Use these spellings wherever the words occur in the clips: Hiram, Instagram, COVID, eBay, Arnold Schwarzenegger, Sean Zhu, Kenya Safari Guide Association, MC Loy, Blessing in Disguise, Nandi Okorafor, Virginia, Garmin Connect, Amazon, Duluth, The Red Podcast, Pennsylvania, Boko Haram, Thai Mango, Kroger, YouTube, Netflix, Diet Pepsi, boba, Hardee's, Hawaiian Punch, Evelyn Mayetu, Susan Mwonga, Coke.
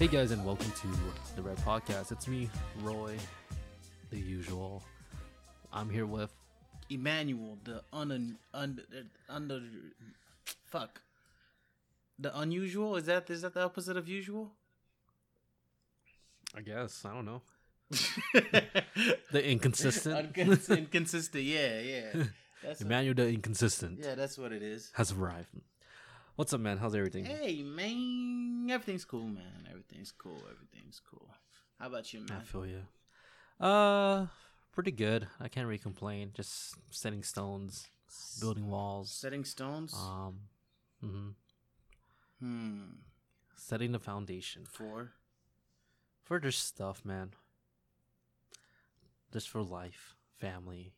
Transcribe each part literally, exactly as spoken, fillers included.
Hey guys, and welcome to The Red Podcast. It's me, Roy, the usual. I'm here with Emmanuel, the un under under un, fuck the unusual. Is that is that the opposite of usual? I guess I don't know. The inconsistent, Uncons- inconsistent. Yeah, yeah. That's Emmanuel, what, the inconsistent. Yeah, that's what it is. Has arrived. What's up, man? How's everything? Hey, man. Everything's cool, man. Everything's cool. Everything's cool. How about you, man? I feel you. Uh, pretty good. I can't really complain. Just setting stones, building walls. Setting stones? Um, mm-hmm. Hmm. Setting the foundation. For? For just stuff, man. Just for life, family,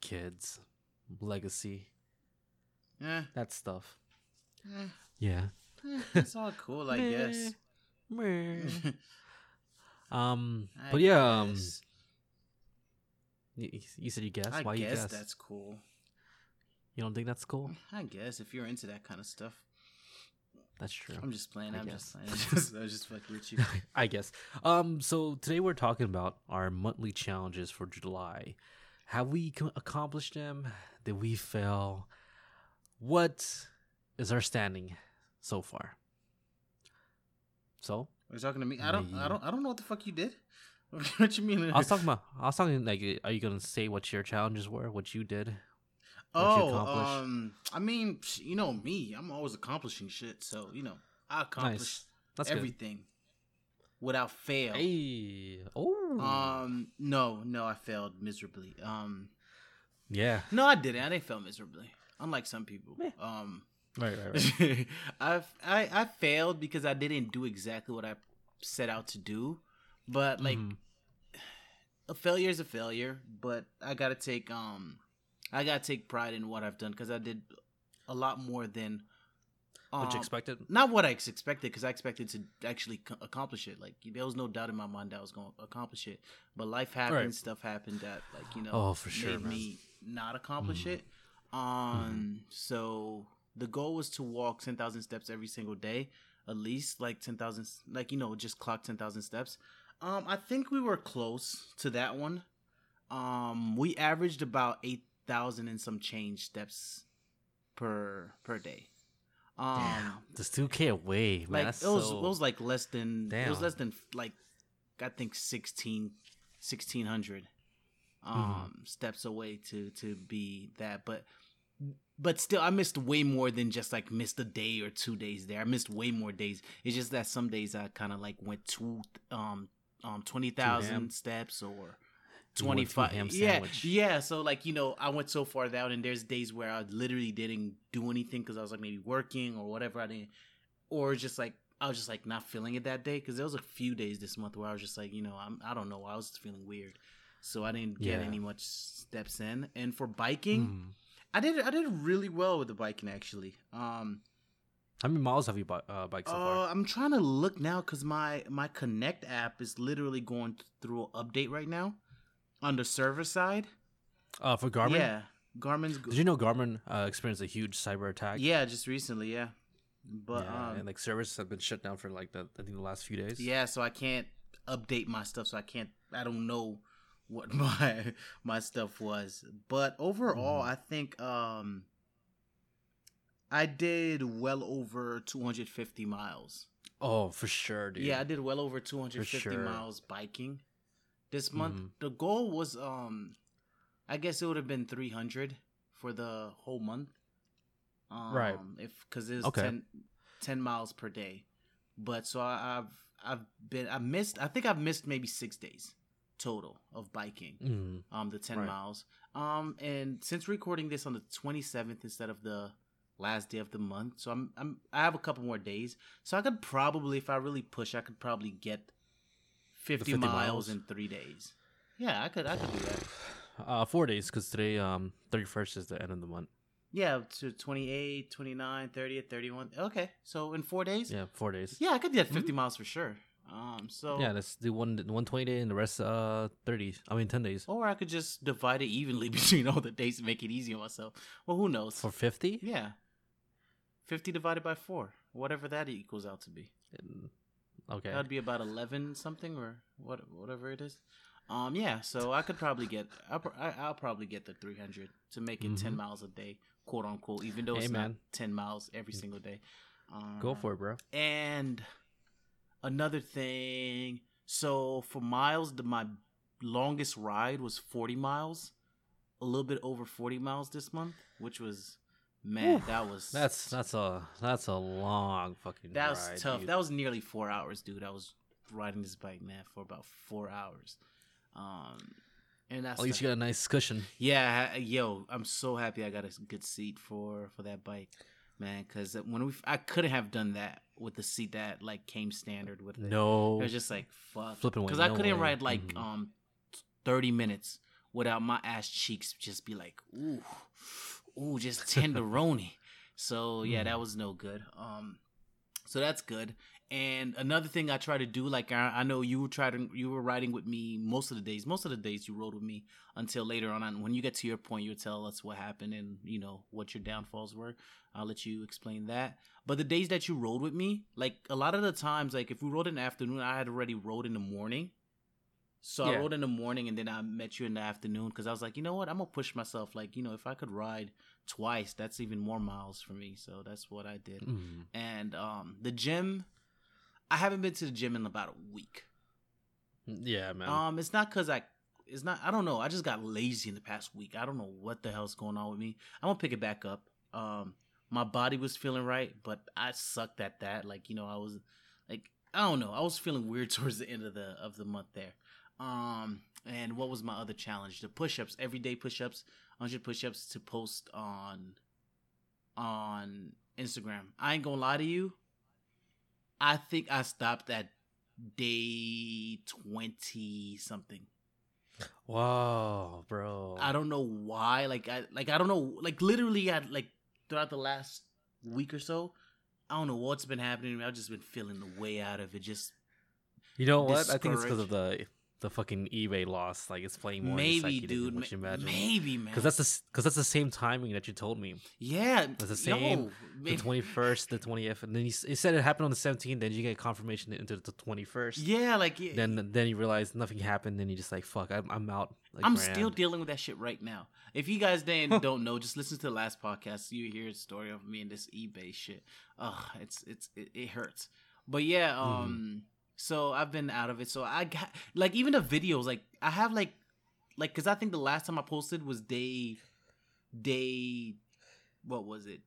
kids, legacy. Yeah. That stuff. Yeah, it's all cool, I guess. um, I but yeah, um, you, you said you guessed. I Why guess you guessed? That's cool. You don't think that's cool? I guess if you're into that kind of stuff, that's true. I'm just playing. I'm just playing. I'm just, I was just fucking with you. I guess. Um, so today we're talking about our monthly challenges for July. Have we accomplished them? Did we fail? What is our standing so far? So are you talking to me? I don't, I don't, I don't know what the fuck you did. What you mean? I was talking about. I was talking like, are you gonna say what your challenges were? What you did? What oh, you um, I mean, you know me. I'm always accomplishing shit. So you know, I accomplished nice. everything good. without fail. Hey, oh, um, no, no, I failed miserably. Um, yeah, no, I didn't. I didn't fail miserably. Unlike some people, yeah. um. Right, right, right. I I I failed because I didn't do exactly what I set out to do, but like mm. a failure is a failure. But I gotta take um, I gotta take pride in what I've done because I did a lot more than um, what you expected. Not what I expected because I expected to actually c- accomplish it. Like there was no doubt in my mind that I was gonna accomplish it. But life happened, right. Stuff happened that like you know oh, for sure, made man. me not accomplish mm. it. Um, mm. so. The goal was to walk ten thousand steps every single day, at least like ten thousand, like, you know, just clock ten thousand steps. Um, I think we were close to that one. Um, we averaged about eight thousand and some change steps per per day. Um, damn, that's two K away, man. Like, that's it, was, so... it was like less than, damn. it was less than like, I think sixteen, sixteen hundred um, mm. steps away to, to be that. But But still, I missed way more than just, like, missed a day or two days there. I missed way more days. It's just that some days I kind of, like, went to um, um, twenty thousand steps or twenty-five. Yeah, yeah. So, like, you know, I went so far down, and there's days where I literally didn't do anything because I was, like, maybe working or whatever. I didn't, or just, like, I was just, like, not feeling it that day because there was a few days this month where I was just, like, you know, I'm, I don't know. I was just feeling weird. So I didn't get yeah. any much steps in. And for biking... Mm. I did I did really well with the biking, actually. Um, How many miles have you bi- uh, biked so uh, far? I'm trying to look now because my, my Connect app is literally going through an update right now on the server side. Uh, for Garmin? Yeah. Garmin's. Go- did you know Garmin uh, experienced a huge cyber attack? Yeah, just recently, yeah. But yeah, um, and like servers have been shut down for like the I think the last few days. Yeah, so I can't update my stuff, so I can't, I don't know. What my my stuff was, but overall, mm. I think um, I did well over two hundred fifty miles. Oh, for sure, dude. Yeah, I did well over two hundred fifty sure. miles biking this month. Mm. The goal was, um, I guess it would have been three hundred for the whole month, um, right? If because it's okay. ten, ten miles per day, but so I, I've I've been I missed I think I've missed maybe six days. Total of biking, mm, um, the ten right. miles. Um, and since recording this on the twenty-seventh instead of the last day of the month, so I'm, I'm, I have a couple more days. So I could probably, if I really push, I could probably get fifty, fifty miles, miles in three days. Yeah, I could, I could do that. Uh, four days because today, um, thirty-first is the end of the month. Yeah, to twenty-eight, twenty-nine, thirty, thirty-one. Okay, so in four days. Yeah, four days. Yeah, I could do that fifty mm-hmm. miles for sure. Um. So yeah, let's do one one twenty day and the rest uh thirty. I mean ten days. Or I could just divide it evenly between all the days and make it easy on myself. Well, who knows? For fifty? Yeah, fifty divided by four, whatever that equals out to be. Okay. That would be about eleven something or what, whatever it is. Um, yeah, so I could probably get, I'll, I'll probably get the three hundred to make it mm-hmm. ten miles a day, quote unquote, even though hey, it's man. not ten miles every mm-hmm. single day. Um, Go for it, bro. And another thing, so for miles, the, my longest ride was forty miles, a little bit over forty miles this month, which was, man, Oof, that was, that's, that's a, that's a long fucking that ride. That was tough. Dude. That was nearly four hours, dude. I was riding this bike, man, for about four hours. Um, and that's at least you got a nice cushion. Yeah, yo, I'm so happy I got a good seat for, for that bike, man. Because when we, I couldn't have done that with the seat that like came standard with it. No, it was just like fuck, flipping because I no couldn't way. ride like mm-hmm. um thirty minutes without my ass cheeks just be like ooh, ooh, just tenderoni. So yeah, mm. that was no good. Um, so that's good. And another thing I try to do, like I, I know you were trying, you were riding with me most of the days. Most of the days you rode with me until later on. And when you get to your point, you'll tell us what happened and you know what your downfalls were. I'll let you explain that. But the days that you rode with me, like a lot of the times, like if we rode in the afternoon, I had already rode in the morning. So yeah. I rode in the morning and then I met you in the afternoon because I was like, you know what, I'm gonna push myself. Like you know, if I could ride twice, that's even more miles for me. So that's what I did. Mm. And um, the gym. I haven't been to the gym in about a week. Yeah, man. Um, it's not because I, it's not, I don't know. I just got lazy in the past week. I don't know what the hell's going on with me. I'm going to pick it back up. Um, my body was feeling right, but I sucked at that. Like, you know, I was like, I don't know. I was feeling weird towards the end of the, of the month there. Um, and what was my other challenge? The push-ups, everyday push-ups, one hundred push-ups to post on, on Instagram. I ain't going to lie to you. I think I stopped at day twenty something. Wow, bro. I don't know why. Like, I like I don't know. Like, literally, I like throughout the last week or so, I don't know what's been happening to me. I've just been feeling the way out of it. Just You know what? I think it's because of the the fucking eBay loss. Like, it's playing more maybe, in the dude, than what ma- you imagine. Maybe, man. Because that's, that's the same timing that you told me. Yeah. It's the same. Yo. The twenty-first, the twentieth, and then he, he said it happened on the seventeenth, then you get confirmation into the twenty-first. Yeah, like... Yeah. Then then you realize nothing happened, then you just like, fuck, I'm, I'm out. Like, I'm grand. still dealing with that shit right now. If you guys didn't, don't know, just listen to the last podcast. You hear the story of me and this eBay shit. Ugh, it's, it's, it, it hurts. But yeah, um... Mm. So I've been out of it. So I got... Like, even the videos, like, I have like... Like, because I think the last time I posted was day... Day... What was it?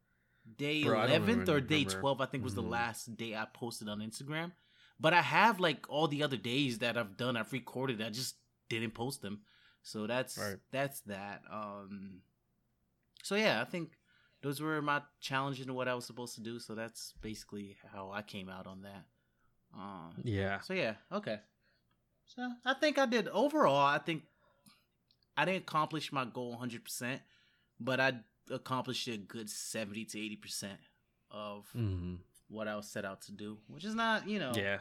Day Bro, eleventh or day twelfth, I think was mm-hmm. the last day I posted on Instagram. But I have like all the other days that I've done, I've recorded, I just didn't post them. So that's right. that's that. Um, so yeah, I think those were my challenges and what I was supposed to do. So that's basically how I came out on that. Um, yeah. So yeah, okay. So I think I did overall. I think I didn't accomplish my goal one hundred percent, but I. accomplished a good seventy to eighty percent of mm-hmm. what I was set out to do, which is not, you know, yeah,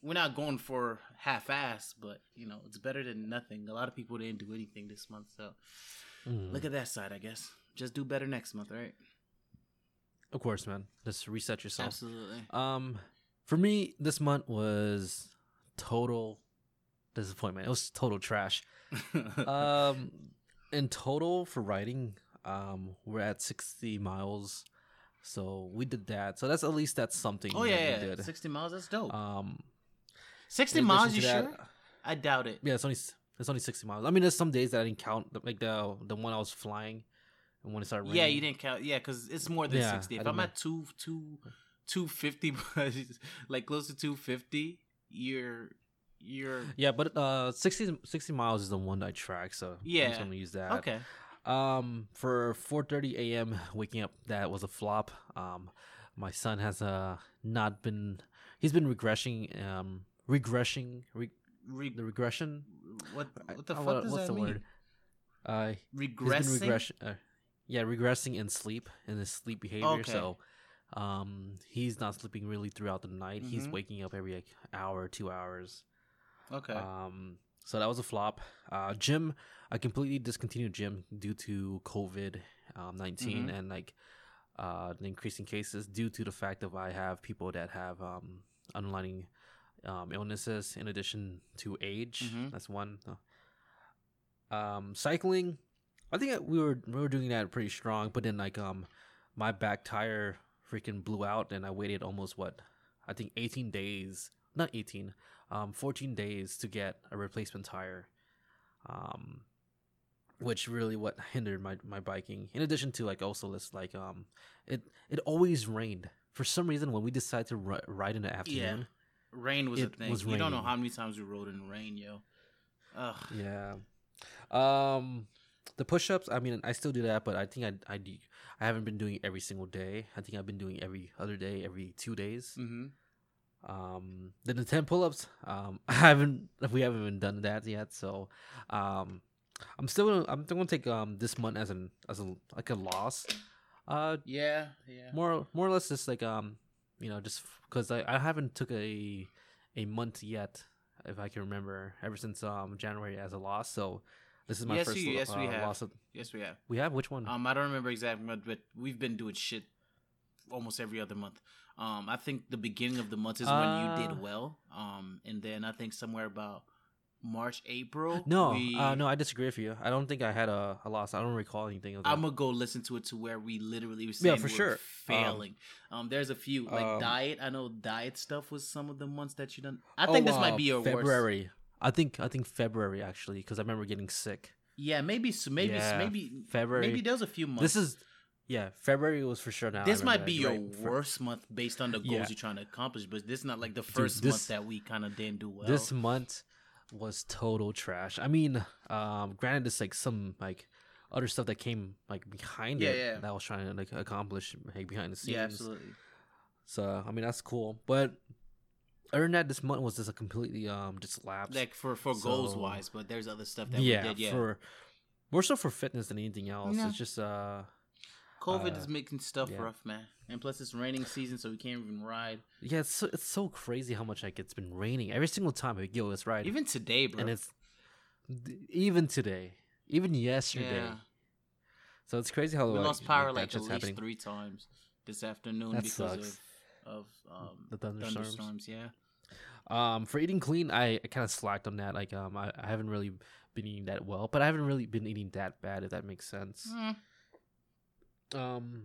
we're not going for half-ass, but you know, it's better than nothing. A lot of people didn't do anything this month, so mm. look at that side, I guess. Just do better next month, right? Of course, man. Just reset yourself. Absolutely. Um, for me, this month was total disappointment. It was total trash. um, in total for writing. Um, we're at sixty miles, so we did that. So that's at least that's something. Oh yeah, that we yeah. did. sixty miles, that's dope. Um, sixty miles, you that, sure? I doubt it. Yeah, it's only it's only sixty miles. I mean, there's some days that I didn't count, like the the one I was flying, and when it started raining. Yeah, you didn't count. Yeah, because it's more than yeah, sixty. If I'm at two two two fifty, like close to two fifty, you're. you're yeah, but uh, sixty miles is the one that I track, so yeah, I'm just gonna use that. Okay. Um, for four thirty a.m. waking up, that was a flop. Um, my son has uh not been. He's been regressing. Um, regressing. Re, Re- the regression. What what the I, fuck what, does what's that the mean? Word? Uh, regressing. Regress- uh, yeah, regressing in sleep and his sleep behavior. Okay. So, um, he's not sleeping really throughout the night. Mm-hmm. He's waking up every like hour, two hours. Okay. Um. So that was a flop. Uh, gym, I completely discontinued gym due to COVID nineteen um, mm-hmm. and like uh, the increasing cases due to the fact that I have people that have um, underlying um, illnesses in addition to age. Mm-hmm. That's one. Um, cycling, I think we were we were doing that pretty strong, but then like um, my back tire freaking blew out, and I waited almost what I think eighteen days, not eighteen, um, fourteen days to get a replacement tire. Um, which really what hindered my, my biking. In addition to like also this like um, it it always rained for some reason when we decided to r- ride in the afternoon. Yeah. Rain was a thing. Was you raining. Don't know how many times we rode in rain, yo. Ugh. Yeah. Um, the push-ups. I mean, I still do that, but I think I I do, I haven't been doing it every single day. I think I've been doing every other day, every two days. Mm-hmm. Um, then the ten pull-ups. Um, I haven't. We haven't even done that yet. So, um, I'm still. Gonna, I'm still gonna take um this month as an as a like a loss. Uh, yeah, yeah. More more or less just like um, you know, just because I I haven't took a a month yet. If I can remember, ever since um January as a loss, so this is my yes, first you, yes, uh, we have. loss. Of... Yes, we have. We have which one? Um, I don't remember exactly, but we've been doing shit almost every other month. Um, I think the beginning of the month is uh... when you did well. Um, and then I think somewhere about March, April. No, we... uh, no, I disagree with you. I don't think I had a, a loss. I don't recall anything of that. I'm gonna go listen to it to where we literally were saying yeah, for we sure. were failing. Um, um, there's a few like um, diet. I know diet stuff was some of the months that you done. I think oh, this wow. might be your February. worst. February. I think I think February actually because I remember getting sick. Yeah, maybe so. Maybe yeah, maybe February. Maybe there was a few months. This is yeah. February was for sure. Now this might be that, your right? worst month based on the goals yeah. you're trying to accomplish, but this is not like the first Dude, this, month that we kind of didn't do well. This month was total trash. I mean, um, granted, it's like some like other stuff that came like behind yeah, it yeah. that I was trying to like accomplish like, behind the scenes. Yeah, absolutely. So I mean, that's cool. But other than that, this month was just a completely um just lapse. Like for for so, goals wise, but there's other stuff that yeah, we did. Yeah, for more so for fitness than anything else. No. It's just uh, COVID uh, is making stuff yeah. rough, man. And plus, it's raining season, so we can't even ride. Yeah, it's so, it's so crazy how much like it's been raining every single time we go. It's right, even today, bro. And it's even today, even yesterday. Yeah. So it's crazy how we like, lost power like, like at least happening. three times this afternoon that because sucks. of of um, the thunderstorms. thunderstorms. Yeah. Um, for eating clean, I, I kind of slacked on that. Like, um, I, I haven't really been eating that well, but I haven't really been eating that bad. If that makes sense. Mm. Um.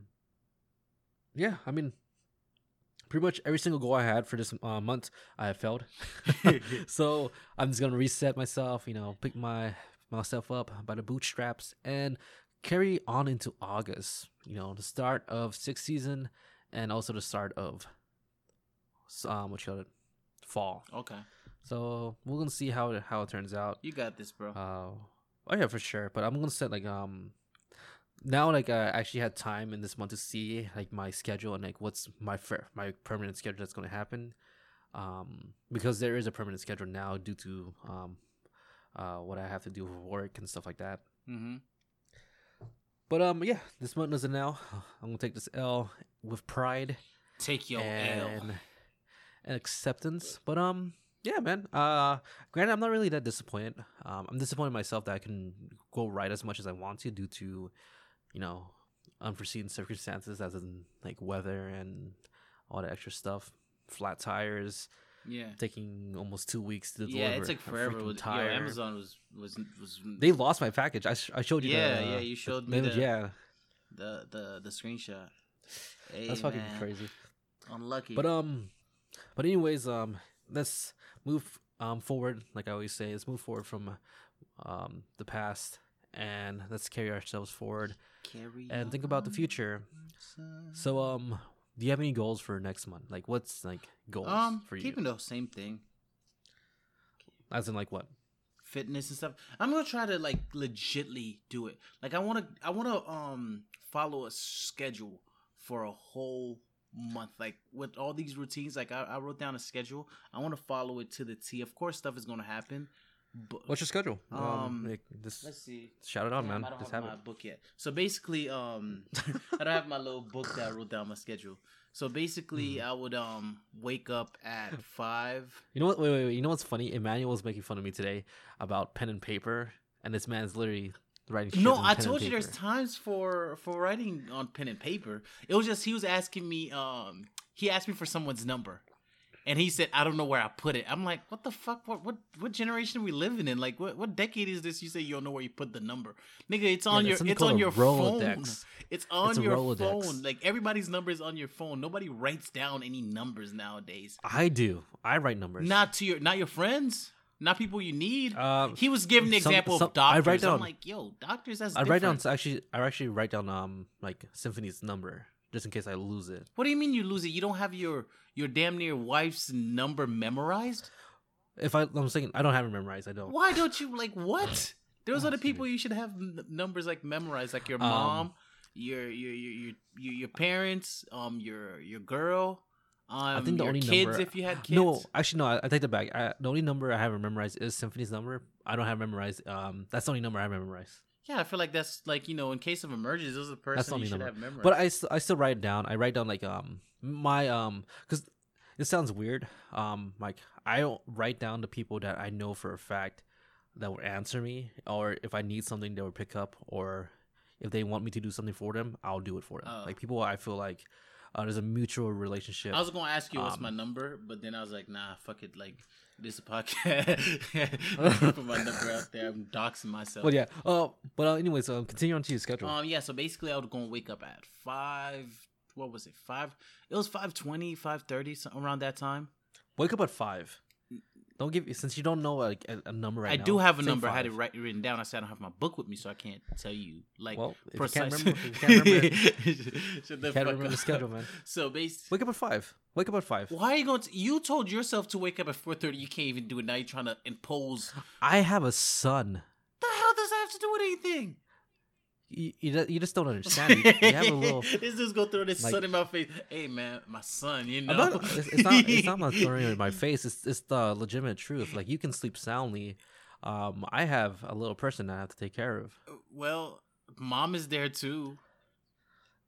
Yeah, I mean, pretty much every single goal I had for this uh, month, I have failed. So I'm just gonna reset myself, you know, pick my myself up by the bootstraps and carry on into August. You know, the start of sixth season and also the start of um, what you call it, fall. Okay. So we're gonna see how it, how it turns out. You got this, bro. Uh, oh yeah, for sure. But I'm gonna set like um. Now, like, I actually had time in this month to see, like, my schedule and, like, what's my fir- my permanent schedule that's going to happen. Um, because there is a permanent schedule now due to um, uh, what I have to do for work and stuff like that. Mm-hmm. But, um, yeah, this month is an L. I'm going to take this L with pride. Take your and, L. And acceptance. But, um... yeah, man. Uh, granted, I'm not really that disappointed. Um, I'm disappointed in myself that I can go ride as much as I want to due to, you know, unforeseen circumstances as in like weather and all the extra stuff, flat tires. Yeah, taking almost two weeks to deliver. Yeah, it took forever. With, yo, Amazon was, was was they lost my package. I sh- I showed you. Yeah, the, yeah, you showed the, me. The, the, yeah, the the the screenshot. Hey, that's fucking man. crazy. Unlucky. But um, but anyways um. Let's move um, forward, like I always say. Let's move forward from um, the past, and let's carry ourselves forward carry and think about the future. Son. So, um, do you have any goals for next month? Like, what's like goals um, for you? Keeping the same thing, as in like what? Fitness and stuff. I'm gonna try to like legitly do it. Like, I wanna, I wanna um follow a schedule for a whole month, like with all these routines. Like I, I wrote down a schedule. I want to follow it to the T. Of course, stuff is going to happen. But, what's your schedule? Um, um like this, let's see. Shout it out, man. I don't just have, have my it. book yet. So basically, um, I don't have my little book that I wrote down my schedule. So basically, mm. I would um wake up at five. You know what? Wait, wait, wait. You know what's funny? Emmanuel was making fun of me today about pen and paper, and this man's literally. No, I told you there's times for, for writing on pen and paper. It was just he was asking me. Um, he asked me for someone's number, And he said, I don't know where I put it. I'm like, what the fuck? What what, what generation are we living in? Like, what, what decade is this? You say you don't know where you put the number. Nigga, it's on yeah, your it's on your phone. It's on it's your Rolodex. phone. Like, everybody's number is on your phone. Nobody writes down any numbers nowadays. I do. I write numbers. Not to your not your friends. Not people you need. Uh, he was giving the example some, some, of doctors. I write down, I'm like, yo, doctors, that's I different. Write down, actually, I actually write down um like Symphony's number just in case I lose it. What do you mean you lose it? You don't have your, your damn near wife's number memorized? If I, I'm saying I don't have it memorized. I don't. Why don't you? Like, what? There's oh, other people you should have n- numbers like memorized, like your mom, um, your, your, your your your parents, um, your your girl. Um, I think the only kids, number, if you had kids. No, actually, no. I, I take that back. I, the only number I haven't memorized is Symphony's number. I don't have memorized. Um, that's the only number I have memorized. Yeah, I feel like that's like, you know, in case of emergencies, those are the person you should number. have memorized. But I, I still write it down. I write down like um my um because it sounds weird. Um, like I don't write down the people that I know for a fact that will answer me, or if I need something, they will pick up, or if they want me to do something for them, I'll do it for them. Oh. Like people, I feel like. Uh, there's a mutual relationship. I was gonna ask you what's um, my number, but then I was like, nah, fuck it. Like, this is a podcast. I put my number out there. I'm doxing myself. Well, yeah. Uh, but uh, anyways, um, continue on to your schedule. Um, yeah. So basically, I was gonna wake up at five. What was it? Five. It was five twenty, five thirty, around that time. Wake up at five. Don't give since you don't know like a, a number right I now. I do have a number. Five. I had it right, written down. I said I don't have my book with me, so I can't tell you like well, precisely. You can't remember, you can't remember, it, you can't remember the schedule, man. So basically, wake up at five. Wake up at five. Why are you going to? You told yourself to wake up at four thirty. You can't even do it now. You're trying to impose. I have a son. The hell does that have to do with anything? You, you, you just don't understand. You, you have a little. This just go throw this like, son in my face. Hey man, my son, you know. Not, it's, it's not. It's not my throwing in my face. It's it's the legitimate truth. Like you can sleep soundly. Um, I have a little person that I have to take care of. Well, mom is there too.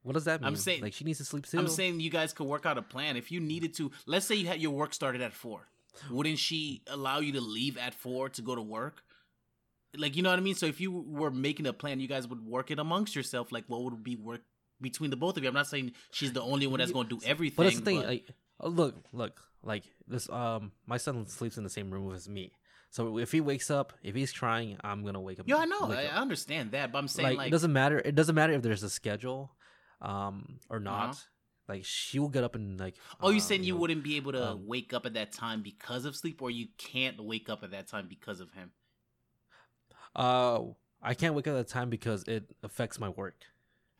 What does that mean? I'm saying like she needs to sleep too. I'm saying you guys could work out a plan if you needed to. Let's say you had your work started at four. Wouldn't she allow you to leave at four to go to work? Like, you know what I mean? So if you were making a plan, you guys would work it amongst yourself. Like, what would be work between the both of you? I'm not saying she's the only one that's going to do everything. But that's the thing. But... Like, look, look, like this. Um, my son sleeps in the same room as me. So if he wakes up, if he's crying, I'm going to wake up. Yeah, I know. I, I understand that. But I'm saying like, like... It doesn't matter. It doesn't matter if there's a schedule um, or not. Uh-huh. Like, she will get up and like... Oh, you're um, saying you know, wouldn't be able to um, wake up at that time because of sleep, or you can't wake up at that time because of him? Uh, I can't wake up at that time because it affects my work.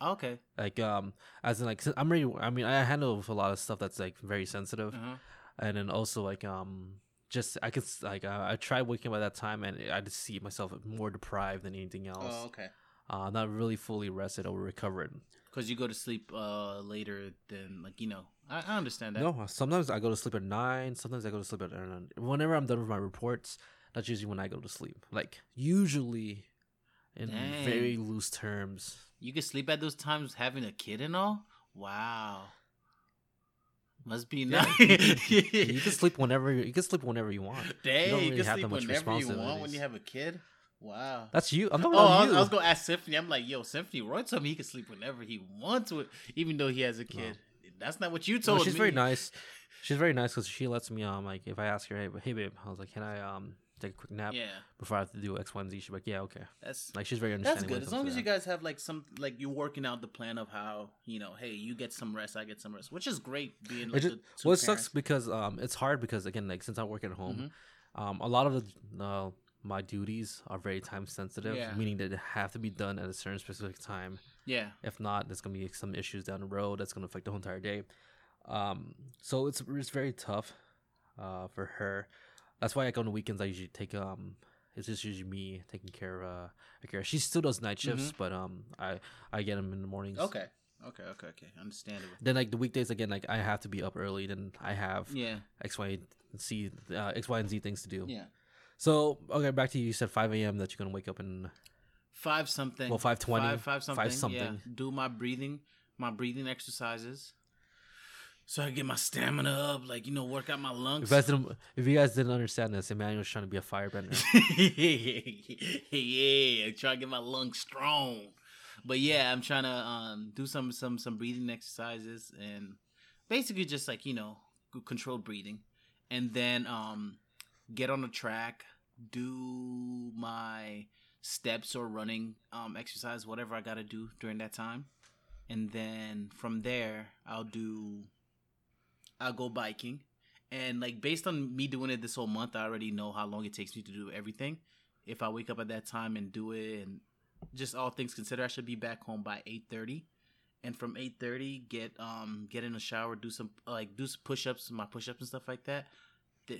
Okay. Like, um, as in, like, I'm really, I mean, I handle a lot of stuff that's, like, very sensitive. Uh-huh. And then also, like, um, just, I could, like, uh, I tried waking up at that time and I just see myself more deprived than anything else. Oh, okay. Uh, not really fully rested or recovered. Because you go to sleep, uh, later than, like, you know, I, I understand that. No, sometimes I go to sleep at nine, sometimes I go to sleep at, I don't know, whenever I'm done with my reports. That's usually when I go to sleep. Like, usually, in Dang. very loose terms. You can sleep at those times having a kid and all? Wow. Must be yeah, nice. You, you, you can sleep whenever you can sleep whenever you want. Dang, you, don't really you can have sleep that much whenever you want when you have a kid? Wow. That's you. I'm not oh, I was, I was going to ask Symphony. I'm like, yo, Symphony, Roy told me he can sleep whenever he wants, with, even though he has a kid. No. That's not what you told no, she's me. She's very nice. She's very nice because she lets me, um, like, if I ask her, hey, hey, babe, I was like, can I, um... take a quick nap yeah. before I have to do X, Y, and Z. She's like, yeah, okay. That's like she's very understanding. That's good. As long as that. you guys have like some like you're working out the plan of how, you know, hey, you get some rest, I get some rest, which is great. Being like, just, the well, it sucks because um it's hard because again like since I work at home, mm-hmm. um a lot of the uh, my duties are very time sensitive, yeah. meaning that they have to be done at a certain specific time. Yeah. If not, there's gonna be some issues down the road that's gonna affect the whole entire day. Um, so it's it's very tough, uh, for her. That's why, like, on the weekends, I usually take, um, it's just usually me taking care of, uh, care. She still does night shifts, mm-hmm. but, um, I, I get them in the mornings. Okay. Okay. Okay. Okay. Understandable. Then, like, the weekdays, again, like, I have to be up early. Then I have yeah. X, Y, and Z, uh, X, Y, and Z things to do. Yeah. So, okay, back to you. You said five a.m. that you're going to wake up in. Five something. Well, five twenty. Five, five something. Five something. Yeah. Do my breathing, my breathing exercises. So I get my stamina up, like, you know, work out my lungs. If you guys didn't, if you guys didn't understand this, Emmanuel's trying to be a firebender. Yeah, I'm trying to get my lungs strong. But yeah, I'm trying to um, do some, some some breathing exercises and basically just like, you know, controlled breathing. and then um, get on the track, do my steps or running um, exercise, whatever I got to do during that time. And then from there, I'll do, I'll go biking. And like, based on me doing it this whole month, I already know how long it takes me to do everything. If I wake up at that time and do it, and just all things considered, I should be back home by eight thirty. And from eight thirty, get um get in the shower, do some like do some push-ups, my push-ups and stuff like that.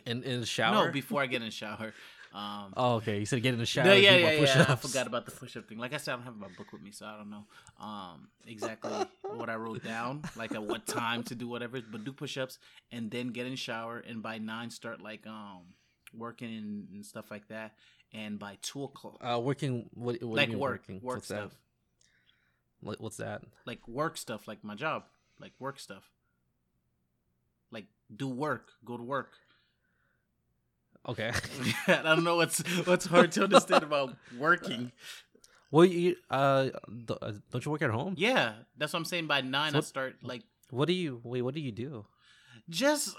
In in the shower? No, before I get in the shower. Um, oh, okay. You said get in the shower. No, yeah, do yeah, my push-ups. Yeah. I forgot about the push-up thing. Like I said, I don't have my book with me, so I don't know um, exactly what I wrote down, like at what time to do whatever. But do push-ups and then get in the shower. And by nine, start like um working and, and stuff like that. And by two o'clock, uh, working what? what like do you mean work, working? work What's stuff. That? What's that? Like work stuff, like my job, like work stuff. Like do work, go to work. Okay. I don't know what's what's hard to understand about working. Well, you uh, don't you work at home? Yeah, that's what I'm saying. By nine, so I start like. What do you wait? What do you do? Just.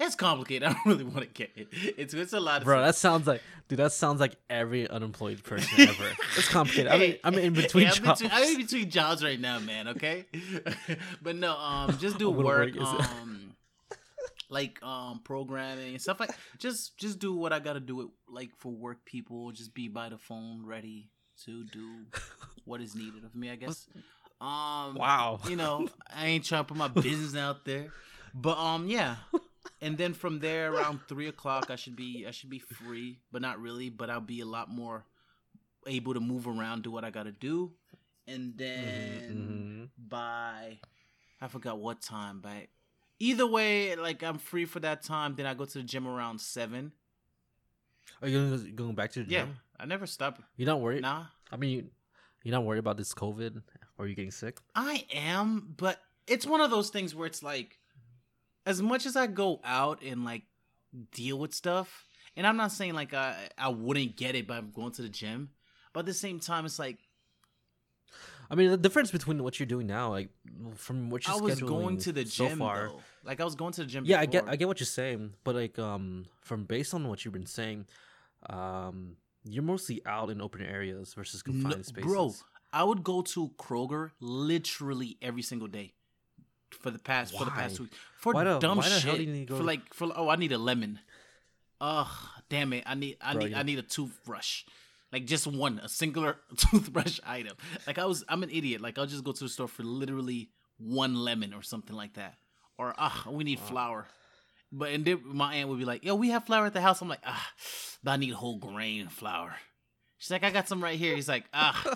It's complicated. I don't really want to get it. It's it's a lot of Bro, fun. That sounds like dude, that sounds like every unemployed person ever. It's complicated. Hey, I'm, I'm in between yeah, jobs. I'm, between, I'm in between jobs right now, man, okay? But no, um just do work, work um like um programming and stuff like just just do what I got to do it like for work people, just be by the phone ready to do what is needed of me, I guess. Um Wow. You know, I ain't trying to put my business out there. But um yeah. And then from there, around three o'clock, I should be I should be free, but not really. But I'll be a lot more able to move around, do what I gotta do. And then mm-hmm. by I forgot what time. By either way, like I'm free for that time. Then I go to the gym around seven. Are you going back to the gym? Yeah, I never stop. You're not worried? Nah. I mean, you're not worried about this COVID or you getting sick? I am, but it's one of those things where it's like. As much as I go out and, like, deal with stuff, and I'm not saying, like, I, I wouldn't get it by going to the gym, but at the same time, it's like... I mean, the difference between what you're doing now, like, from what you're I was scheduling going to the gym, so far... Though. Like, I was going to the gym before. Yeah, I get, I get what you're saying, but, like, um, from based on what you've been saying, um, you're mostly out in open areas versus confined no, spaces. Bro, I would go to Kroger literally every single day. For the past, why? for the past week, for why dumb why shit, you go... for like, for oh, I need a lemon. Ugh, damn it, I need, I Bro, need, yeah. I need a toothbrush, like just one, a singular toothbrush item. Like I was, I'm an idiot. Like I'll just go to the store for literally one lemon or something like that. Or ah, we need wow. flour. But and then my aunt would be like, yo, we have flour at the house. I'm like, ah, but I need whole grain flour. She's like, I got some right here. He's like, ah,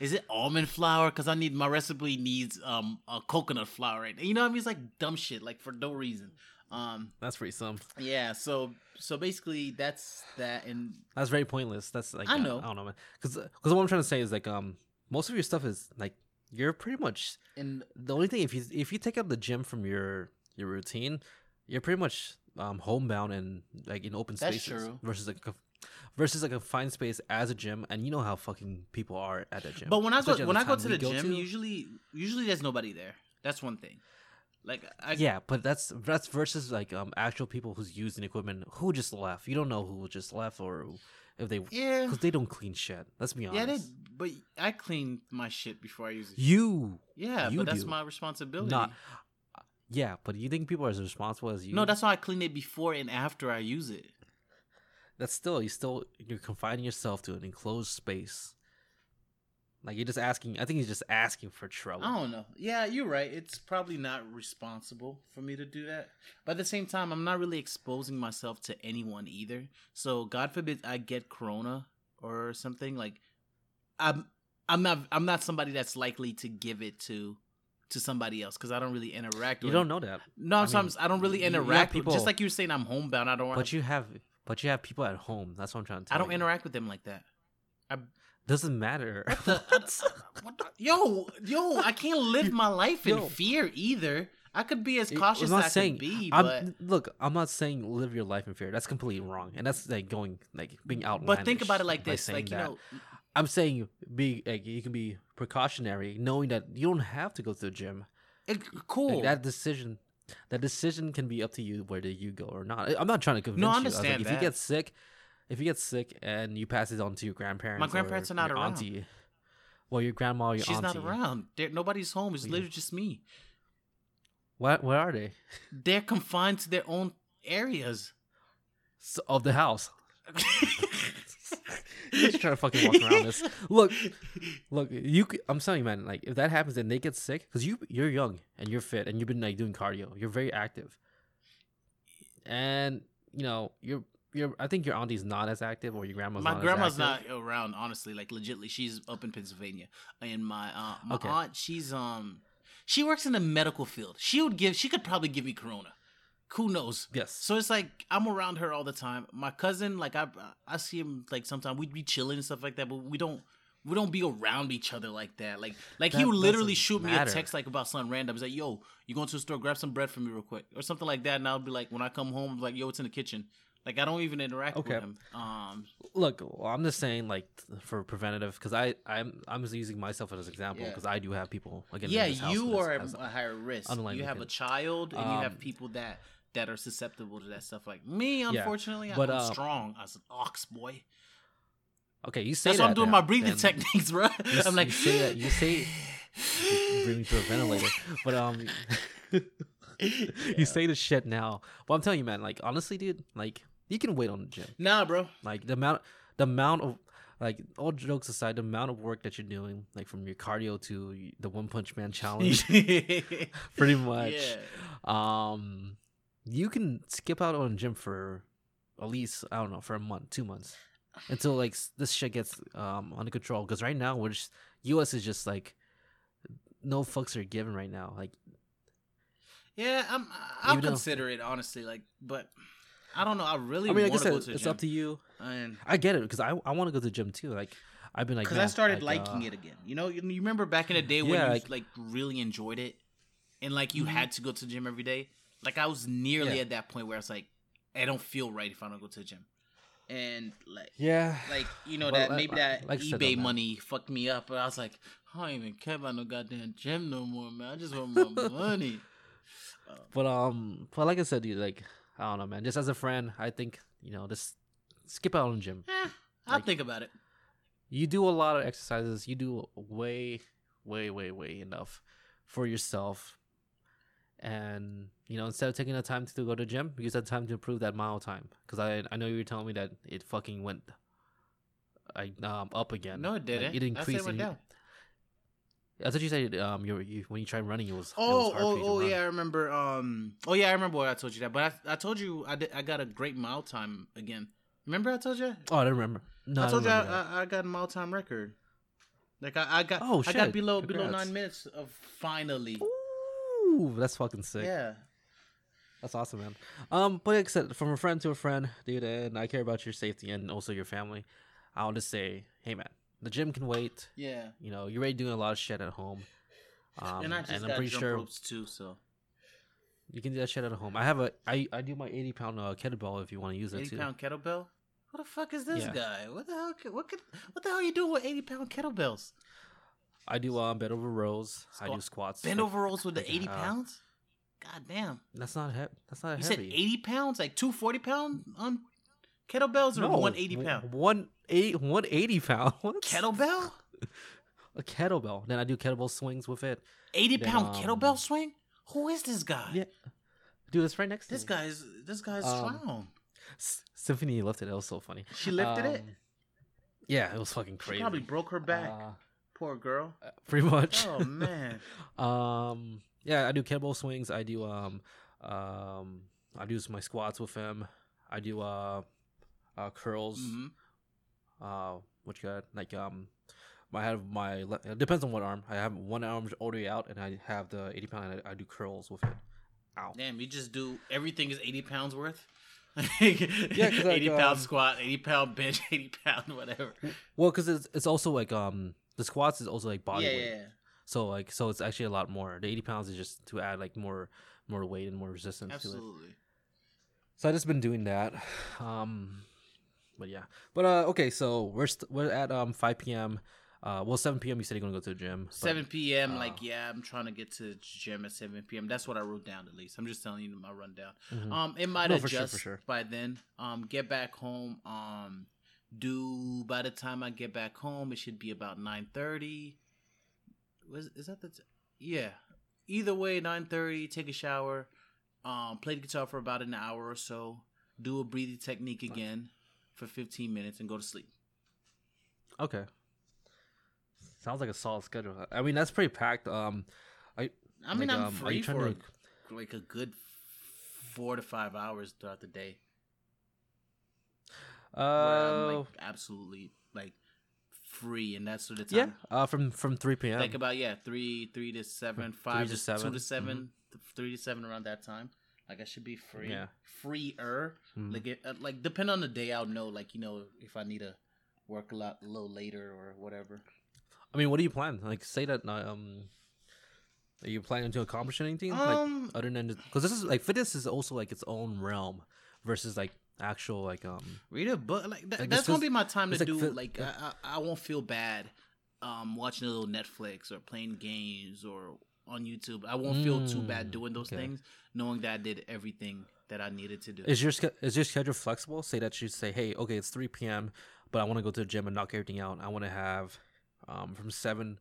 is it almond flour? Because I need, my recipe needs um a coconut flour. Right now. You know what I mean? It's like dumb shit, like for no reason. Um, That's pretty some. Yeah, so so basically that's that. And that's very pointless. That's like, I know. I, I don't know, man. Because what I'm trying to say is like, um, most of your stuff is like, you're pretty much, and the only thing, if you if you take out the gym from your, your routine, you're pretty much um homebound and like in open spaces. That's true. Versus like a Versus like a confined space as a gym, and you know how fucking people are at that gym. But when I go, when I go to the gym, to, usually, usually there's nobody there. That's one thing. Like, I, yeah, but that's that's versus like um actual people who's using equipment who just left. You don't know who just left or if they yeah because they don't clean shit. Let's be honest. Yeah, they, but I clean my shit before I use it. You yeah, you but that's do. my responsibility. Not, yeah, but you think people are as responsible as you? No, that's why I clean it before and after I use it. That's still, you still, you're confining yourself to an enclosed space. Like, you're just asking, I think he's just asking for trouble. I don't know. Yeah, you're right. It's probably not responsible for me to do that. But at the same time, I'm not really exposing myself to anyone either. So, God forbid I get corona or something. Like, I'm I'm not I'm not somebody that's likely to give it to to somebody else because I don't really interact with You don't know that. No, sometimes I, mean, I don't really interact with people. Just like you were saying, I'm homebound. I don't want But to... you have... But you have people at home. That's what I'm trying to tell you. I don't you. interact with them like that. I... Doesn't matter. What the, I, what the, yo, yo, I can't live my life in yo. fear either. I could be as cautious as I saying, can be. I'm, but... Look, I'm not saying live your life in fear. That's completely wrong. And that's like going, like being outlandish. But think about it like this. Like, you that. know, I'm saying be like, you can be precautionary knowing that you don't have to go to the gym. It, cool. Like, that decision. That decision can be up to you whether you go or not. I'm not trying to convince no, I understand you. I was like, that. If you get sick, if you get sick and you pass it on to your grandparents, my grandparents or are not your around. Auntie, well, your grandma, or your She's auntie. She's not around. They're, nobody's home. It's yeah. literally just me. What? Where are they? They're confined to their own areas so, of the house. Just trying to fucking walk around this. Look, look, you. I'm telling you, man. Like, if that happens and they get sick, because you, you're young and you're fit and you've been like doing cardio, you're very active, and you know you're you're. I think your auntie's not as active, or your grandma's. My not grandma's as active. Not around, honestly. Like, legitly, she's up in Pennsylvania, and my uh, my okay. aunt, she's um, she works in the medical field. She would give. She could probably give me corona. Who knows? Yes. So it's like I'm around her all the time. My cousin, like I, I see him like sometimes we'd be chilling and stuff like that, but we don't, we don't be around each other like that. Like, like that he would literally shoot matter. me a text like about something random. He's like, "Yo, you going to the store? Grab some bread for me real quick," or something like that. And I'll be like, when I come home, I'm like, "Yo, it's in the kitchen." Like, I don't even interact okay. with him. Um, Look, well, I'm just saying, like, for preventative, because I, I'm, I'm just using myself as an example, because yeah. I do have people. Again, yeah, you are at a higher risk. You weekend. have a child, and um, you have people that. that are susceptible to that stuff. Like me, unfortunately, yeah, but, I'm uh, strong as an ox, boy. Okay, you say That's that. That's why I'm doing now. my breathing then techniques, bro. You, I'm like... You say that. You say... You bring me to a ventilator. But, um... yeah. You say this shit now. But I'm telling you, man, like, honestly, dude, like, you can wait on the gym. Nah, bro. Like, the amount, the amount of... Like, all jokes aside, the amount of work that you're doing, like, from your cardio to the One Punch Man challenge, pretty much. Yeah. Um... You can skip out on gym for at least, I don't know, for a month, two months. Until, like, this shit gets um, under control. Because right now, we're just, U S is just, like, no fucks are given right now. Like, yeah, I'm, I'll consider though, it, honestly. Like, but I don't know. I really I mean, want to go to the gym. It's up to you. And I get it, because I, I want to go to the gym, too. Like, I've been, like, because I started like, liking uh, it again. You know, you, you remember back in the day when yeah, you, like, like, really enjoyed it? And, like, you mm-hmm. had to go to the gym every day? Like, I was nearly yeah. at that point where I was like, I don't feel right if I don't go to the gym. And, like, yeah, like you know, well, that maybe that like eBay money fucked me up. But I was like, I don't even care about no goddamn gym no more, man. I just want my money. Um, but, um, but like I said, dude, like, I don't know, man. Just as a friend, I think, you know, just skip out on the gym. Eh, I'll like, think about it. You do a lot of exercises. You do way, way, way, way enough for yourself. And, you know, instead of taking the time to go to the gym, use that time to improve that mile time. Because I I know you were telling me that it fucking went I, um, up again. No, it didn't. Like, it increased. I said it went down. You, I thought you said um, you, you, when you tried running, it was Oh, it was hard oh, oh yeah, I remember. Um, oh, yeah, I remember what I told you that. But I I told you I, did, I got a great mile time again. Remember I told you? Oh, I don't remember. No, I, I told you I, I got a mile time record. Like, I, I got oh, shit. I got below, below nine minutes of finally. Ooh. Ooh, that's fucking sick. Yeah. That's awesome, man. Um, but like I said, from a friend to a friend, dude, and I care about your safety and also your family, I'll just say, hey, man, the gym can wait. Yeah. You know, you're already doing a lot of shit at home. Um, and I just and got I'm pretty jump sure ropes too, so. You can do that shit at home. I have a, I, I do my eighty-pound uh, kettlebell if you want to use it, too. eighty-pound kettlebell? What the fuck is this yeah. guy? What the hell What could, What the hell are you doing with eighty-pound kettlebells? I do um, bend over rows. Squat. I do squats. Bend over rows with like, the eighty uh, pounds? God damn. That's not heavy. That's not you heavy. You said eighty pounds? Like two forty-pound um, kettlebells or no, one eighty-pound? one eighty-pound. What? Kettlebell? A kettlebell. Then I do kettlebell swings with it. eighty-pound um, kettlebell swing? Who is this guy? Yeah. Dude, it's right next to this me. Guy is, this guy is um, strong. S- Symphony lifted it. It was so funny. She lifted um, it? Yeah, it was fucking crazy. She probably broke her back. Uh, Poor girl. Uh, pretty much. Oh man. um. Yeah, I do kettlebell swings. I do um, um. I do my squats with him. I do uh, uh curls. Mm-hmm. Uh, what you got? Like um, I have my. Le- it depends on what arm. I have one arm all the way out, and I have the eighty pound. And I, I do curls with it. Ow. Damn, you just do everything is eighty pounds worth. yeah, cause eighty like, pound um, squat, eighty pound bench, eighty pound whatever. Well, because it's it's also like um. The squats is also like body yeah, weight, yeah, yeah. so like so it's actually a lot more. The eighty pounds is just to add like more, more weight and more resistance. Absolutely. To it. So I just been doing that, um, but yeah, but uh, okay. So we're st- we're at um five p m Uh, well, seven p.m. you said you're going to go to the gym. But, seven p.m. Uh, like, yeah, I'm trying to get to the gym at seven p.m. That's what I wrote down, at least. I'm just telling you my rundown. Mm-hmm. Um, it might no, adjust for sure, for sure. by then. Um, get back home. Um, do by the time I get back home, it should be about nine thirty. Was is that the? T- yeah. Either way, nine thirty. Take a shower. Um, play the guitar for about an hour or so. Do a breathing technique again for fifteen minutes and go to sleep. Okay. Sounds like a solid schedule. I mean, that's pretty packed. Um, I, I mean, like, I'm um, free for to... a, like a good four to five hours throughout the day. Uh, I'm like absolutely like free, and that's sort of time. Yeah, uh, from from three p.m. Like about yeah, three three to seven, five to, to seven. two to seven, mm-hmm. three to seven around that time. Like I should be free, yeah. freer. Mm-hmm. Like it, like depending on the day, I'll know. Like you know, if I need to work a lot a little later or whatever. I mean, what do you plan? Like, say that. Um, are you planning to accomplish anything? Um, like, other than because this is like fitness is also like its own realm versus like actual like um. Read a book. Like, that, like that's gonna be my time to like do. Fit, like yeah. I, I, I won't feel bad, um, watching a little Netflix or playing games or on YouTube. I won't mm, feel too bad doing those okay. things, knowing that I did everything that I needed to do. Is your is your schedule flexible? Say that you say, hey, okay, it's three p.m., but I want to go to the gym and knock everything out. I want to have. Um, from seven.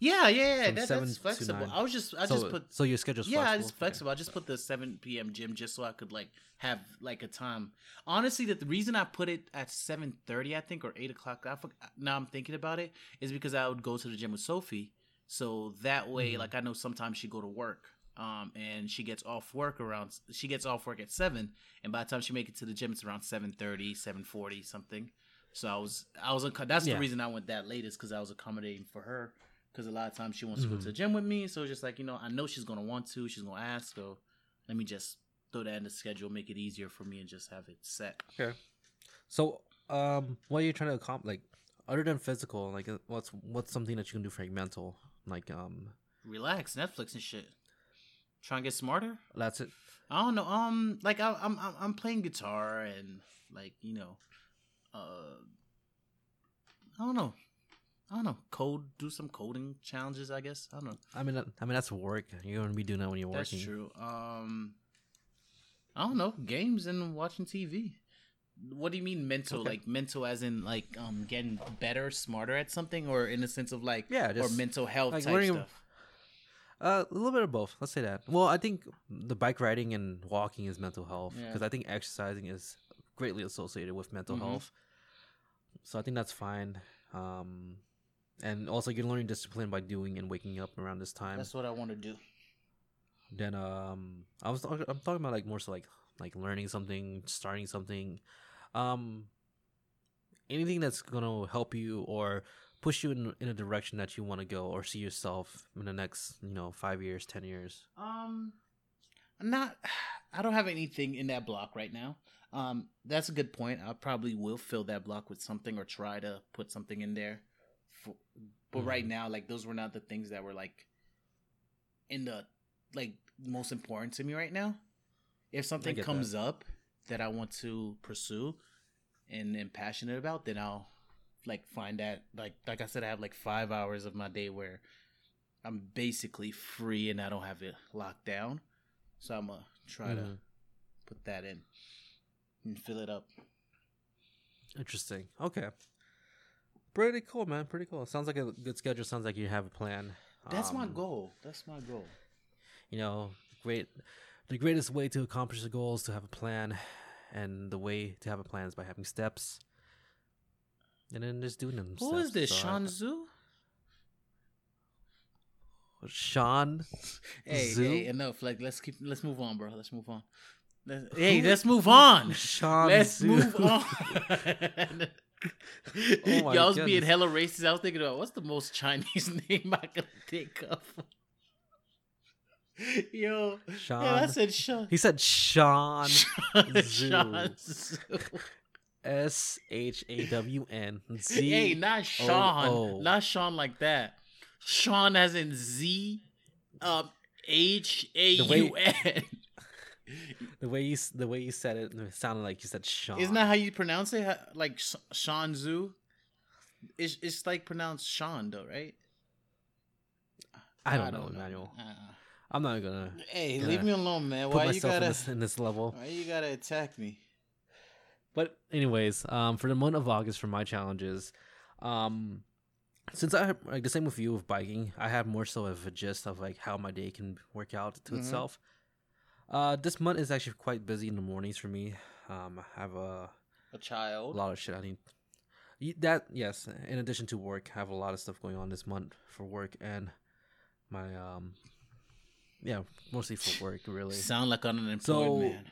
Yeah, yeah, yeah. That, that's flexible. I was just, I so, just put. So your schedule's yeah, flexible. Yeah, it's flexible. Okay. I just put the seven p.m. gym just so I could like have like a time. Honestly, the, the reason I put it at seven thirty, I think, or eight o'clock. I now I'm thinking about it is because I would go to the gym with Sophie, so that way, mm-hmm. like I know sometimes she go to work, um, and she gets off work around. She gets off work at seven, and by the time she make it to the gym, it's around seven thirty, seven forty, something. So I was, I was, that's yeah. the reason I went that late is because I was accommodating for her. Because a lot of times she wants mm-hmm. to go to the gym with me. So it's just like, you know, I know she's going to want to, she's going to ask. So let me just throw that in the schedule, make it easier for me and just have it set. Okay. So, um, what are you trying to accomplish? Like, other than physical, like what's, what's something that you can do for like mental? Like, um, relax, Netflix and shit. Trying to get smarter. That's it. I don't know. Um, like I, I'm, I'm playing guitar and like, you know. Uh, I don't know. I don't know. Code, do some coding challenges, I guess. I don't know. I mean, I mean that's work. You're gonna be doing that when you're that's working. That's true. Um, I don't know. Games and watching T V. What do you mean mental? Okay. Like mental, as in like um getting better, smarter at something, or in the sense of like yeah, just, or mental health like type learning, stuff. Uh, a little bit of both. Let's say that. Well, I think the bike riding and walking is mental health because yeah. I think exercising is greatly associated with mental mm-hmm. health. So I think that's fine. Um, and also you're learning discipline by doing and waking up around this time. That's what I want to do. Then um, I was talk- I'm talking about like more so like like learning something, starting something, um, anything that's gonna help you or push you in in a direction that you want to go or see yourself in the next you know five years, ten years. Um, I'm not. I don't have anything in that block right now. Um, that's a good point. I probably will fill that block with something or try to put something in there. For, but mm-hmm. right now, like those were not the things that were like in the like most important to me right now. If something comes that. up that I want to pursue and am passionate about, then I'll like find that. Like like I said, I have like five hours of my day where I'm basically free and I don't have it locked down. So I'm gonna try mm-hmm. to put that in. And fill it up. Interesting. Okay. Pretty cool, man. Pretty cool. Sounds like a good schedule. Sounds like you have a plan. That's um, my goal. That's my goal. You know, great. The greatest way to accomplish the goal is to have a plan, and the way to have a plan is by having steps, and then just doing them. Who steps. is this, so Sean I, Zhu? Sean. Hey, Zhu? hey, enough. Like, let's keep. Let's move on, bro. Let's move on. Hey, let's move on. Sean let's Zhu. move on. Oh my Y'all was being hella racist. I was thinking about what's the most Chinese name I could think of. Yo, Sean. Yeah, I said Sean. He said Sean. Sean Zhu. S H A W N Z. Hey, not Sean. Not Sean like that. Sean as in Z, um, H A U N. The way you the way you said it, it sounded like you said Sean. Isn't that how you pronounce it? Like Sean Zhu? It's it's like pronounced Sean though, right? I don't, I don't know, know, Manuel. Uh, I'm not gonna. Hey, gonna leave me alone, man. Why you gotta in this, in this level? Why you gotta attack me? But anyways, um, for the month of August, for my challenges, um, since I like the same with you with biking, I have more so of a gist of like how my day can work out to mm-hmm. itself. Uh, this month is actually quite busy in the mornings for me. Um, I have a a child, a lot of shit I need. That yes, in addition to work, I have a lot of stuff going on this month for work and my um, yeah, mostly for work really. Sound like an unemployed so, man.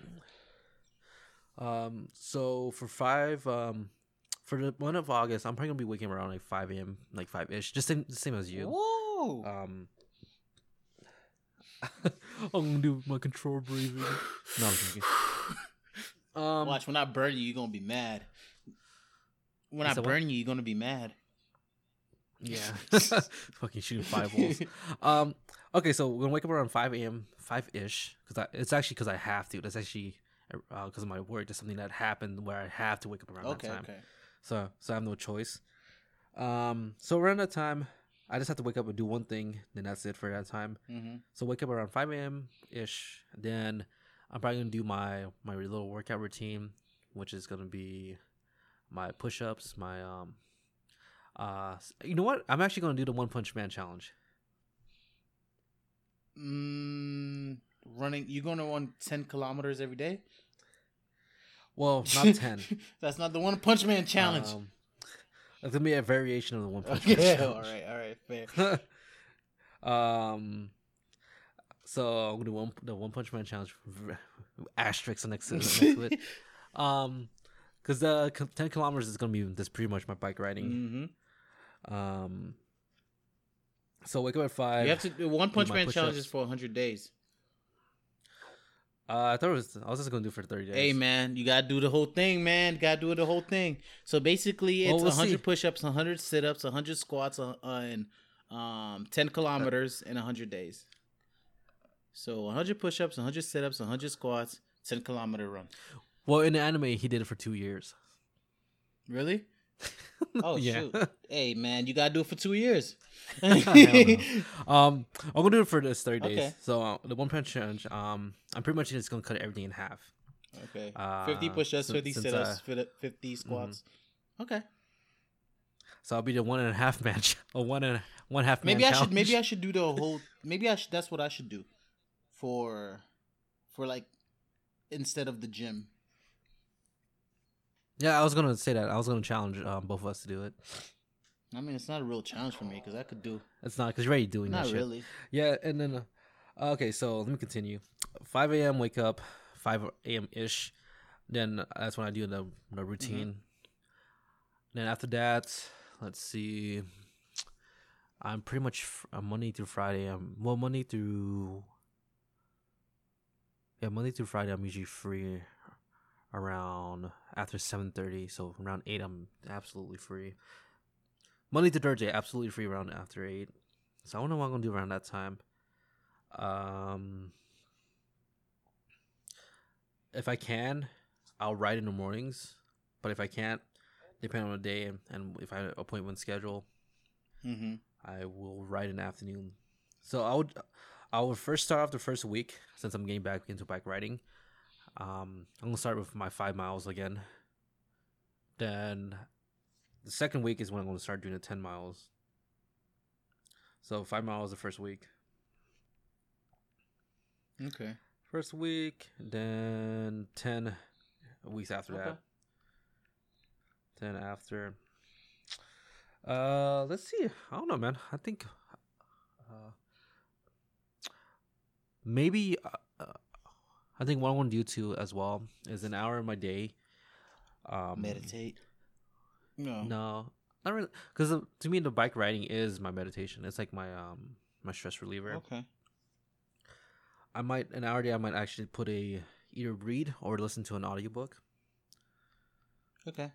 Um, so for five, um, for the month of August, I'm probably gonna be waking around like five a.m., like five ish, just same same as you. Whoa. Um. I'm gonna do my control breathing. No, I'm joking. Um, Watch when I burn you, you're gonna be mad. When I burn what? you, you're gonna be mad. Yeah, fucking shooting fireballs. um, okay, so we're gonna wake up around five a.m., five ish, because it's actually because I have to. That's actually because uh, of my work. That's something that happened where I have to wake up around okay, that time. Okay. So, so I have no choice. Um, so around that time, I just have to wake up and do one thing, then that's it for that time. Mm-hmm. So wake up around five a.m. ish. Then I'm probably gonna do my my little workout routine, which is gonna be my push ups. My um, uh, you know what? I'm actually gonna do the One Punch Man challenge. Mm, running? You gonna run ten kilometers every day? Well, not ten. That's not the One Punch Man challenge. Um, It's gonna be a variation of the One Punch Man. Yeah, all right, all right, fair. um, so I'm gonna do one, the One Punch Man challenge, asterisk next to it, um, because the uh, ten kilometers is gonna be that's pretty much my bike riding. Mm-hmm. Um, so wake up at five. You have to do One Punch Man challenges for one hundred days. Uh, I thought it was, I was just going to do it for thirty days. Hey, man, you got to do the whole thing, man. Got to do the whole thing. So, basically, it's well, we'll one hundred see. push-ups, one hundred sit-ups, one hundred squats, uh, and um, ten kilometers in one hundred days. So, one hundred push-ups, one hundred sit-ups, one hundred squats, ten-kilometer run. Well, in the anime, he did it for two years. Really? Oh, yeah. Shoot. Hey, man, you got to do it for two years. um, I'm gonna do it for this thirty days. Okay. So uh, the one punch challenge. Um, I'm pretty much just gonna cut everything in half. Okay. Uh, fifty push-ups, fifty since, sit-ups, uh, fifty squats. Mm-hmm. Okay. So I'll be the one and a half match. Or one and one half. Maybe man I challenge. should. Maybe I should do the whole. Maybe I should. That's what I should do. For, for like, instead of the gym. Yeah, I was gonna say that. I was gonna challenge um, both of us to do it. I mean, it's not a real challenge for me because I could do. It's not because you're already doing not that shit. Not really. Yeah, and then, uh, okay, so let me continue. five a.m. wake up, five a.m. ish. Then that's when I do the, the routine. Mm-hmm. Then after that, let's see. I'm pretty much fr- Monday through Friday. I'm well Monday through. Yeah, Monday through Friday. I'm usually free around after seven thirty. So around eight, I'm absolutely free. Monday to Thursday, absolutely free around after eight. So I don't know what I'm going to do around that time. Um, if I can, I'll ride in the mornings. But if I can't, depending on the day and if I have an appointment schedule, mm-hmm. I will ride in the afternoon. So I would, I would first start off the first week, since I'm getting back into bike riding. Um, I'm going to start with my five miles again. Then the second week is when I'm going to start doing the ten miles. So five miles the first week. Okay. First week, then ten weeks after okay. that. Then after. Uh, let's see. I don't know, man. I think uh, maybe uh, I think what I want to do too as well is an hour of my day. Um, Meditate. No, no, not really. Because to me, the bike riding is my meditation. It's like my um my stress reliever. Okay. I might an hour a day. I might actually put a either read or listen to an audiobook. Okay.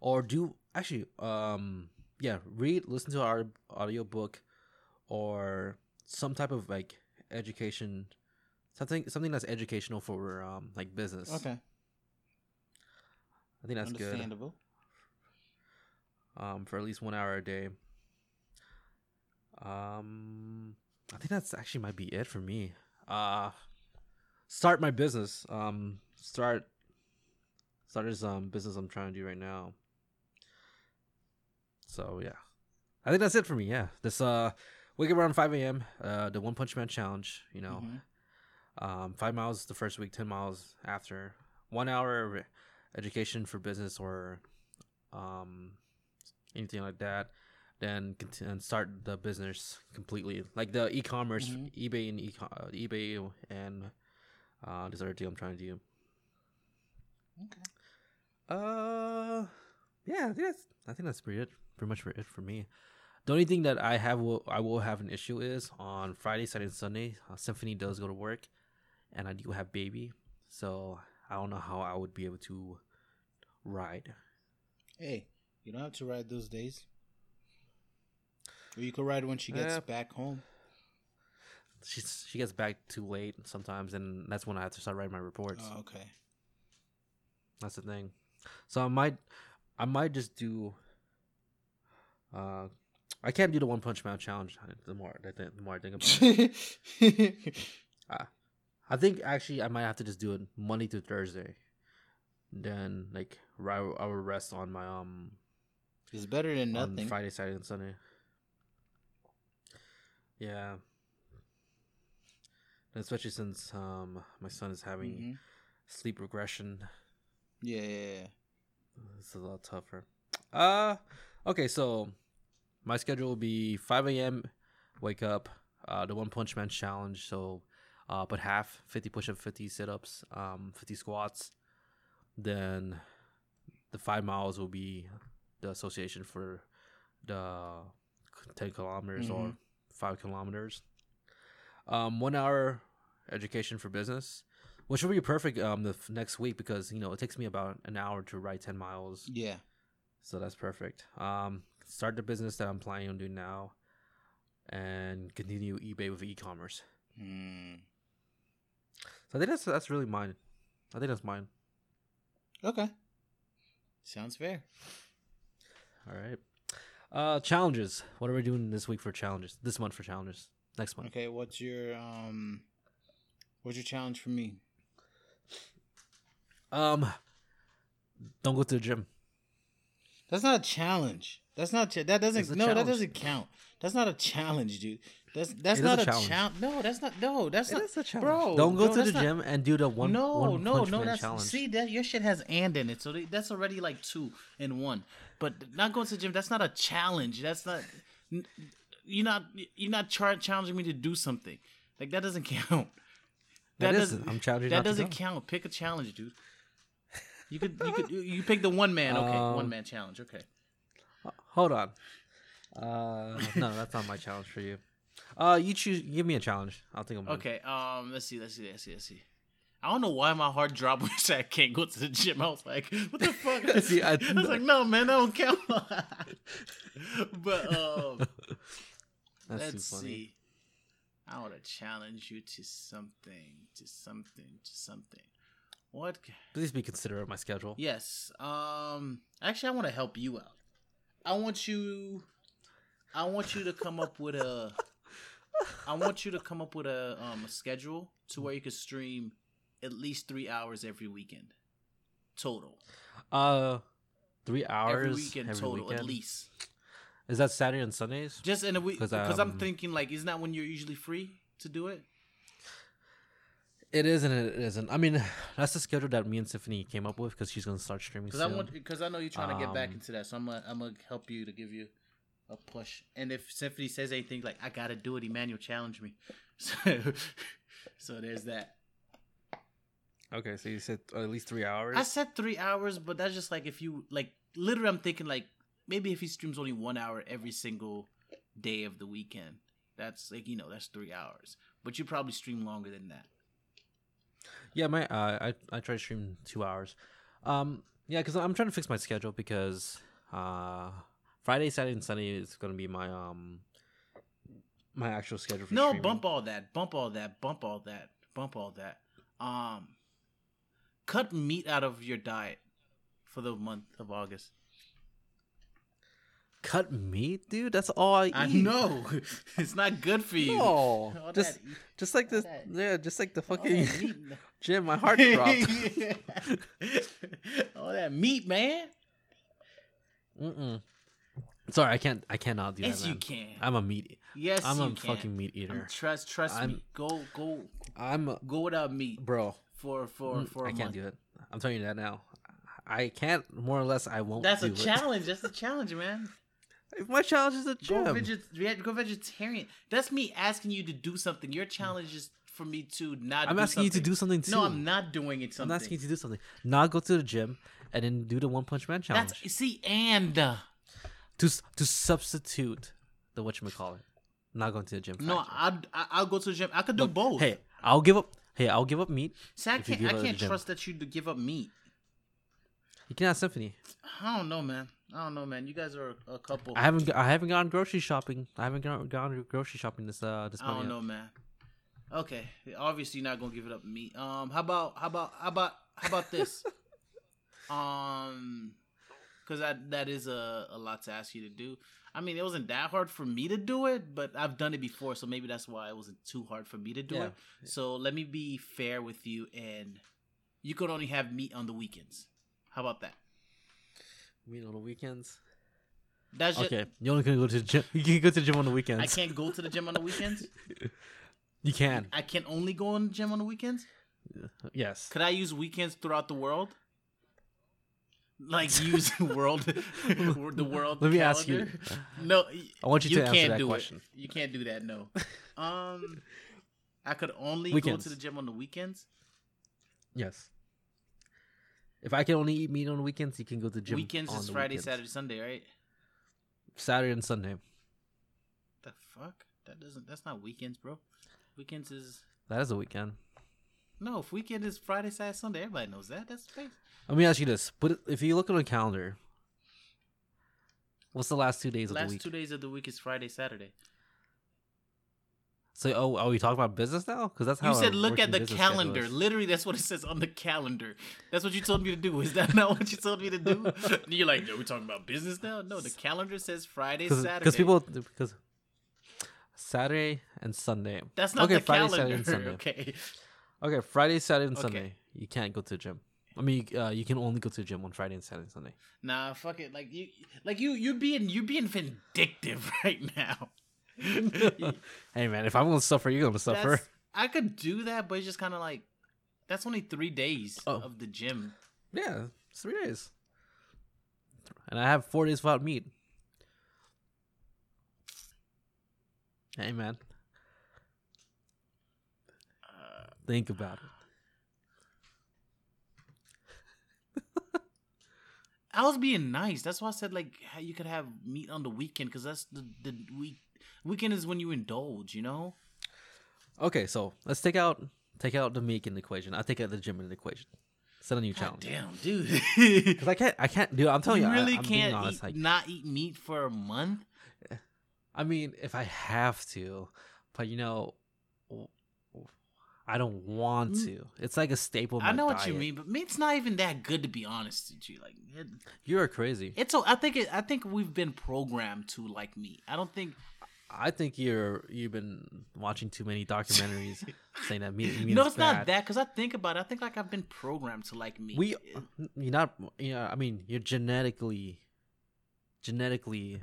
Or do actually um yeah read listen to our audiobook, or some type of like education, something something that's educational for um like business. Okay. I think that's good. Understandable. um, for at least one hour a day. Um, I think that's actually might be it for me. Uh, start my business. Um, start, start this um, business I'm trying to do right now. So yeah, I think that's it for me. Yeah, this uh, wake up around five a.m. Uh, the One Punch Man challenge. You know, mm-hmm. um, five miles the first week, ten miles after, one hour of education for business or um, anything like that. Then continue and start the business completely, like the e-commerce, mm-hmm. eBay and e-com- eBay and uh, this other deal I'm trying to do. Okay. Uh, yeah, I think that's I think that's pretty it. Pretty much for it for me. The only thing that I have will I will have an issue is on Friday, Saturday, and Sunday. Uh, Symphony does go to work, and I do have baby, so I don't know how I would be able to ride. Hey, you don't have to ride those days. Or you could ride when she gets eh. back home. She she gets back too late sometimes, and that's when I have to start writing my reports. Oh, okay. That's the thing. So I might, I might just do. Uh, I can't do the One Punch Man challenge. The more I think, the more I think about it. I, I think actually I might have to just do it Monday through Thursday. Then like I will rest on my um. It's better than on nothing. Friday, Saturday, and Sunday. Yeah, and especially since um my son is having mm-hmm. sleep regression. Yeah, yeah, yeah, it's a lot tougher. Uh, okay, so my schedule will be five a.m. wake up, uh, the One Punch Man challenge. So, uh, put half fifty push up, fifty sit ups, um, fifty squats. Then the five miles will be the association for the ten kilometers mm-hmm. or five kilometers, um one hour education for business, which will be perfect um the f- next week, because you know it takes me about an hour to ride ten miles. Yeah, so that's perfect. Um start the business that I'm planning on doing now and continue eBay with e-commerce. mm. So I think that's that's really mine. I think that's mine. Okay, sounds fair. All right. Uh, challenges. What are we doing this week for challenges? This month for challenges. Next month. Okay, what's your um, what's your challenge for me? Um, don't go to the gym. That's not a challenge. That's not cha- that doesn't no challenge. That doesn't count. That's not a challenge, dude. That's that's it not a challenge. Cha- no, that's not no. That's it not a challenge, bro. Don't go no, to the not, gym and do the one. No, one no, no. That's challenge. See that your shit has and in it, so they, that's already like two in one. But not going to the gym, that's not a challenge. That's not you're not you're not char- challenging me to do something. Like that doesn't count. That, that doesn't. I'm challenging. That not doesn't to count. Pick a challenge, dude. You could you could you pick the one man. Okay, um, one man challenge. Okay. Hold on. Uh, no, that's not my challenge for you. Uh, you choose. Give me a challenge. I'll think of mine. Okay. Um, let's see. Let's see. Let's see. Let's see. I don't know why my heart dropped when I said I can't go to the gym. I was like, what the fuck? See, I, I was like, no, man, that don't count. But um, let's see. I want to challenge you to something, to something, to something. What? Please be considerate of my schedule. Yes. Um. Actually, I want to help you out. I want you. I want you to come up with a. I want you to come up with a um a schedule to where you can stream at least three hours every weekend, total. Uh, three hours every weekend every total, weekend? At least. Is that Saturday and Sundays? Just in a week, because um, I'm thinking like, isn't that when you're usually free to do it? It is and it isn't. I mean, that's the schedule that me and Symphony came up with because she's gonna start streaming soon. I want, because I know you're trying um, to get back into that, so I'm gonna I'm gonna help you to give you a push. And if Symphony says anything like, I gotta do it, Emmanuel, challenge me. So, so there's that. Okay, so you said at least three hours? I said three hours, but that's just like if you, like, literally I'm thinking, like, maybe if he streams only one hour every single day of the weekend, that's, like, you know, that's three hours. But you probably stream longer than that. Yeah, my uh, I, I try to stream two hours. Um, yeah, because I'm trying to fix my schedule because uh, Friday, Saturday, and Sunday is going to be my um my actual schedule for no, streaming. No, bump all that, bump all that, bump all that, bump all that. Um... Cut meat out of your diet for the month of August. cut meat, dude. That's all I eat. I know. It's not good for you. No. Just, just like this. Yeah, just like the fucking Jim. My heart dropped. All that meat, man. Mm-mm. Sorry, I can't. I cannot do yes, that. Yes, you can. I'm a meat. Yes, I'm you a can. fucking meat eater. I'm trust, trust I'm, me. Go, go. I'm a, go without meat, bro. For for for. I a can't month. do it. I'm telling you that now. I can't. More or less, I won't. That's do a challenge. It. That's a challenge, man. My challenge is a gym. Go, veget- go vegetarian. That's me asking you to do something. Your challenge is for me to not. I'm do asking something. you to do something too. No, I'm not doing it. Something. I'm asking you to do something. Not go to the gym and then do the One Punch Man challenge. That's, see and. Uh, To to substitute the whatchamacallit. Not going to the gym. No, I'll, I'll go to the gym. I could do Look, both. Hey, I'll give up. Hey, I'll give up meat. See, I can't, I can't trust that you to give up meat. You can ask Symphony. I don't know, man. I don't know, man. You guys are a, a couple. I haven't I haven't gone grocery shopping. I haven't gone, gone grocery shopping this uh this month. I don't know, man. Okay, obviously you're not gonna give it up meat. Um, how about how about how about how about this? um. Because that, that is a, a lot to ask you to do. I mean, it wasn't that hard for me to do it, but I've done it before, so maybe that's why it wasn't too hard for me to do yeah. it. So let me be fair with you, and you could only have meat on the weekends. How about that? Meat on the weekends? That's just, okay, you only can go to the gym. You can go to the gym on the weekends. I can't go to the gym on the weekends? You can. I can only go in the gym on the weekends? Yes. Could I use weekends throughout the world? Like use world, the world. Let me calendar. ask you. No, I want you, you to answer can't that do question. It. You can't do that. No, um, I could only weekends. go to the gym on the weekends. Yes. If I can only eat meat on the weekends, you can go to the gym. Weekends on is the Friday, weekends. Saturday, Sunday, right? Saturday and Sunday. The fuck? That doesn't. That's not weekends, bro. Weekends is. That is a weekend. No, if weekend is Friday, Saturday, Sunday, everybody knows that. That's fake. Let me ask you this. Put it, if you look on the calendar, what's the last two days last of the week? Last two days of the week is Friday, Saturday. So, oh, are we talking about business now? Because that's how you said look at the calendar. Literally, that's what it says on the calendar. That's what you told me to do. Is that not what you told me to do? You're like, no, we're talking about business now? No, the calendar says Friday, Cause, Saturday. Because people... Because Saturday and Sunday. That's not okay, the Friday, calendar. Saturday, and Sunday. Okay. Okay, Friday, Saturday, and okay. Sunday. You can't go to the gym. I mean, uh, you can only go to the gym on Friday and Saturday and Sunday. Nah, fuck it. Like you, like you, you being you being vindictive right now. Hey man, if I'm gonna suffer, you're gonna suffer. That's, I could do that, but it's just kind of like that's only three days oh. of the gym. Yeah, it's three days, and I have four days without meat. Hey man. Think about it. I was being nice. That's why I said like how you could have meat on the weekend because that's the the week weekend is when you indulge, you know. Okay, so let's take out take out the meat in the equation. I'll take out the gym in the equation. Set a new God challenge. Damn, dude. Because I can't, I can't do. I'm telling you, you really I, I'm can't being honest, eat, like, not eat meat for a month. I mean, if I have to, but you know. I don't want to. It's like a staple of my I know what diet. You mean, but meat's not even that good to be honest with you. Like it, you're crazy. It's so I think it, I think we've been programmed to like meat. I don't think I think you're you've been watching too many documentaries saying that meat, meat no, is bad. No, it's not that cuz I think about it. I think like I've been programmed to like meat. We you're not you know, I mean, you're genetically genetically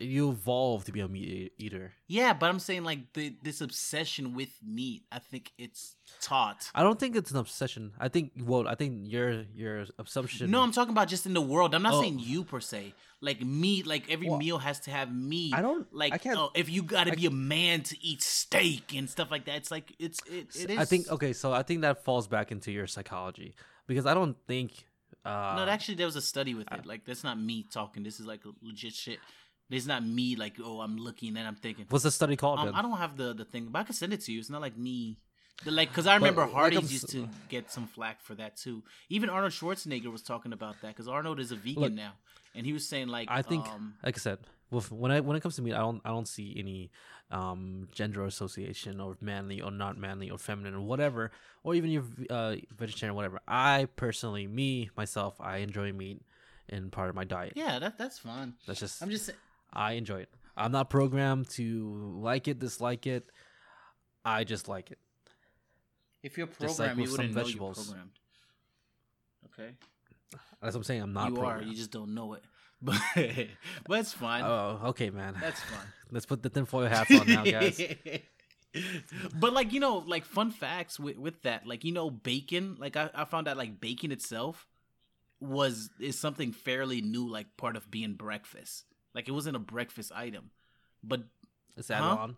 you evolved to be a meat eater. Yeah, but I'm saying like the, this obsession with meat. I think it's taught. I don't think it's an obsession. I think well, I think your your assumption. No, I'm talking about just in the world. I'm not oh. saying you per se. Like meat, like every well, meal has to have meat. I don't like. I can't, oh, if you got to be a man to eat steak and stuff like that, it's like it's it, it is. I think okay, so I think that falls back into your psychology because I don't think. Uh, no, actually, there was a study with it. Like that's not me talking. This is like legit shit. It's not me like, oh, I'm looking and I'm thinking. What's the study called? Um, then? I don't have the, the thing, but I can send it to you. It's not like me. The, like, because I remember but, Hardee's like used to get some flack for that too. Even Arnold Schwarzenegger was talking about that because Arnold is a vegan look, now, and he was saying like, I think, um, like I said, when I when it comes to meat, I don't I don't see any um, gender association or manly or not manly or feminine or whatever, or even your uh, vegetarian or whatever. I personally, me myself, I enjoy meat. and part of my diet. Yeah, that that's fun. That's just I'm just I enjoy it. I'm not programmed to like it, dislike it. I just like it. If you're programmed, like you wouldn't know you're programmed. Okay. That's what I'm saying. I'm not. You programmed. are. You just don't know it. But but it's fine. Oh, okay, man. That's fine. Let's put the tinfoil hats on now, guys. But like you know, like fun facts with, with that, like you know, bacon. Like I, I found out, like bacon itself was is something fairly new, like part of being breakfast. Like it wasn't a breakfast item, but it's added huh? on.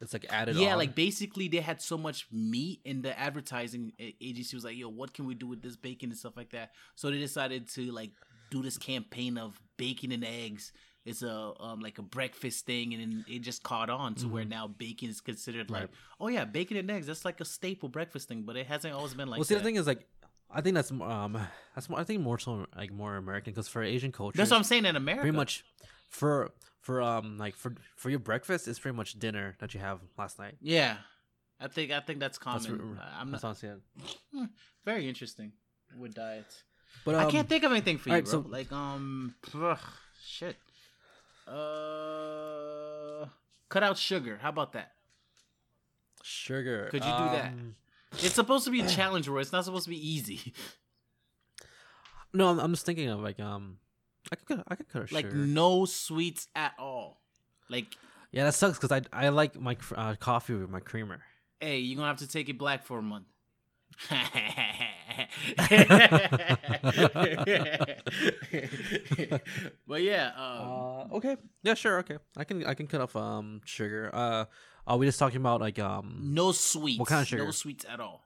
It's like added yeah, on. Yeah, like basically they had so much meat in the advertising agency was like, yo, what can we do with this bacon and stuff like that? So they decided to like do this campaign of bacon and eggs. It's a um, like a breakfast thing, and then it just caught on to mm-hmm. where now bacon is considered like, right. oh yeah, bacon and eggs. That's like a staple breakfast thing, but it hasn't always been like. Well, see, that. the thing is like, I think that's um, that's more, I think more so like more American because for Asian culture, that's what I'm saying in America. Pretty much, for for um like for for your breakfast, it's pretty much dinner that you have last night. Yeah, I think I think that's common. That's, uh, I'm that's not saying. Very interesting with diets, but um, I can't think of anything for you, right, bro. So, like um, ugh, shit. Uh, cut out sugar. How about that? Sugar. Could you do um, that? It's supposed to be a challenge, Roy. It's not supposed to be easy. No, I'm, I'm just thinking of like um, I could cut, I could cut a like sugar. Like no sweets at all. Like yeah, that sucks because I I like my uh, coffee with my creamer. Hey, you're gonna have to take it black for a month. But yeah, um, uh, okay, yeah, sure, okay. I can I can cut off um sugar. Uh, are we just talking about like um no sweets? What kind of sugar? No sweets at all.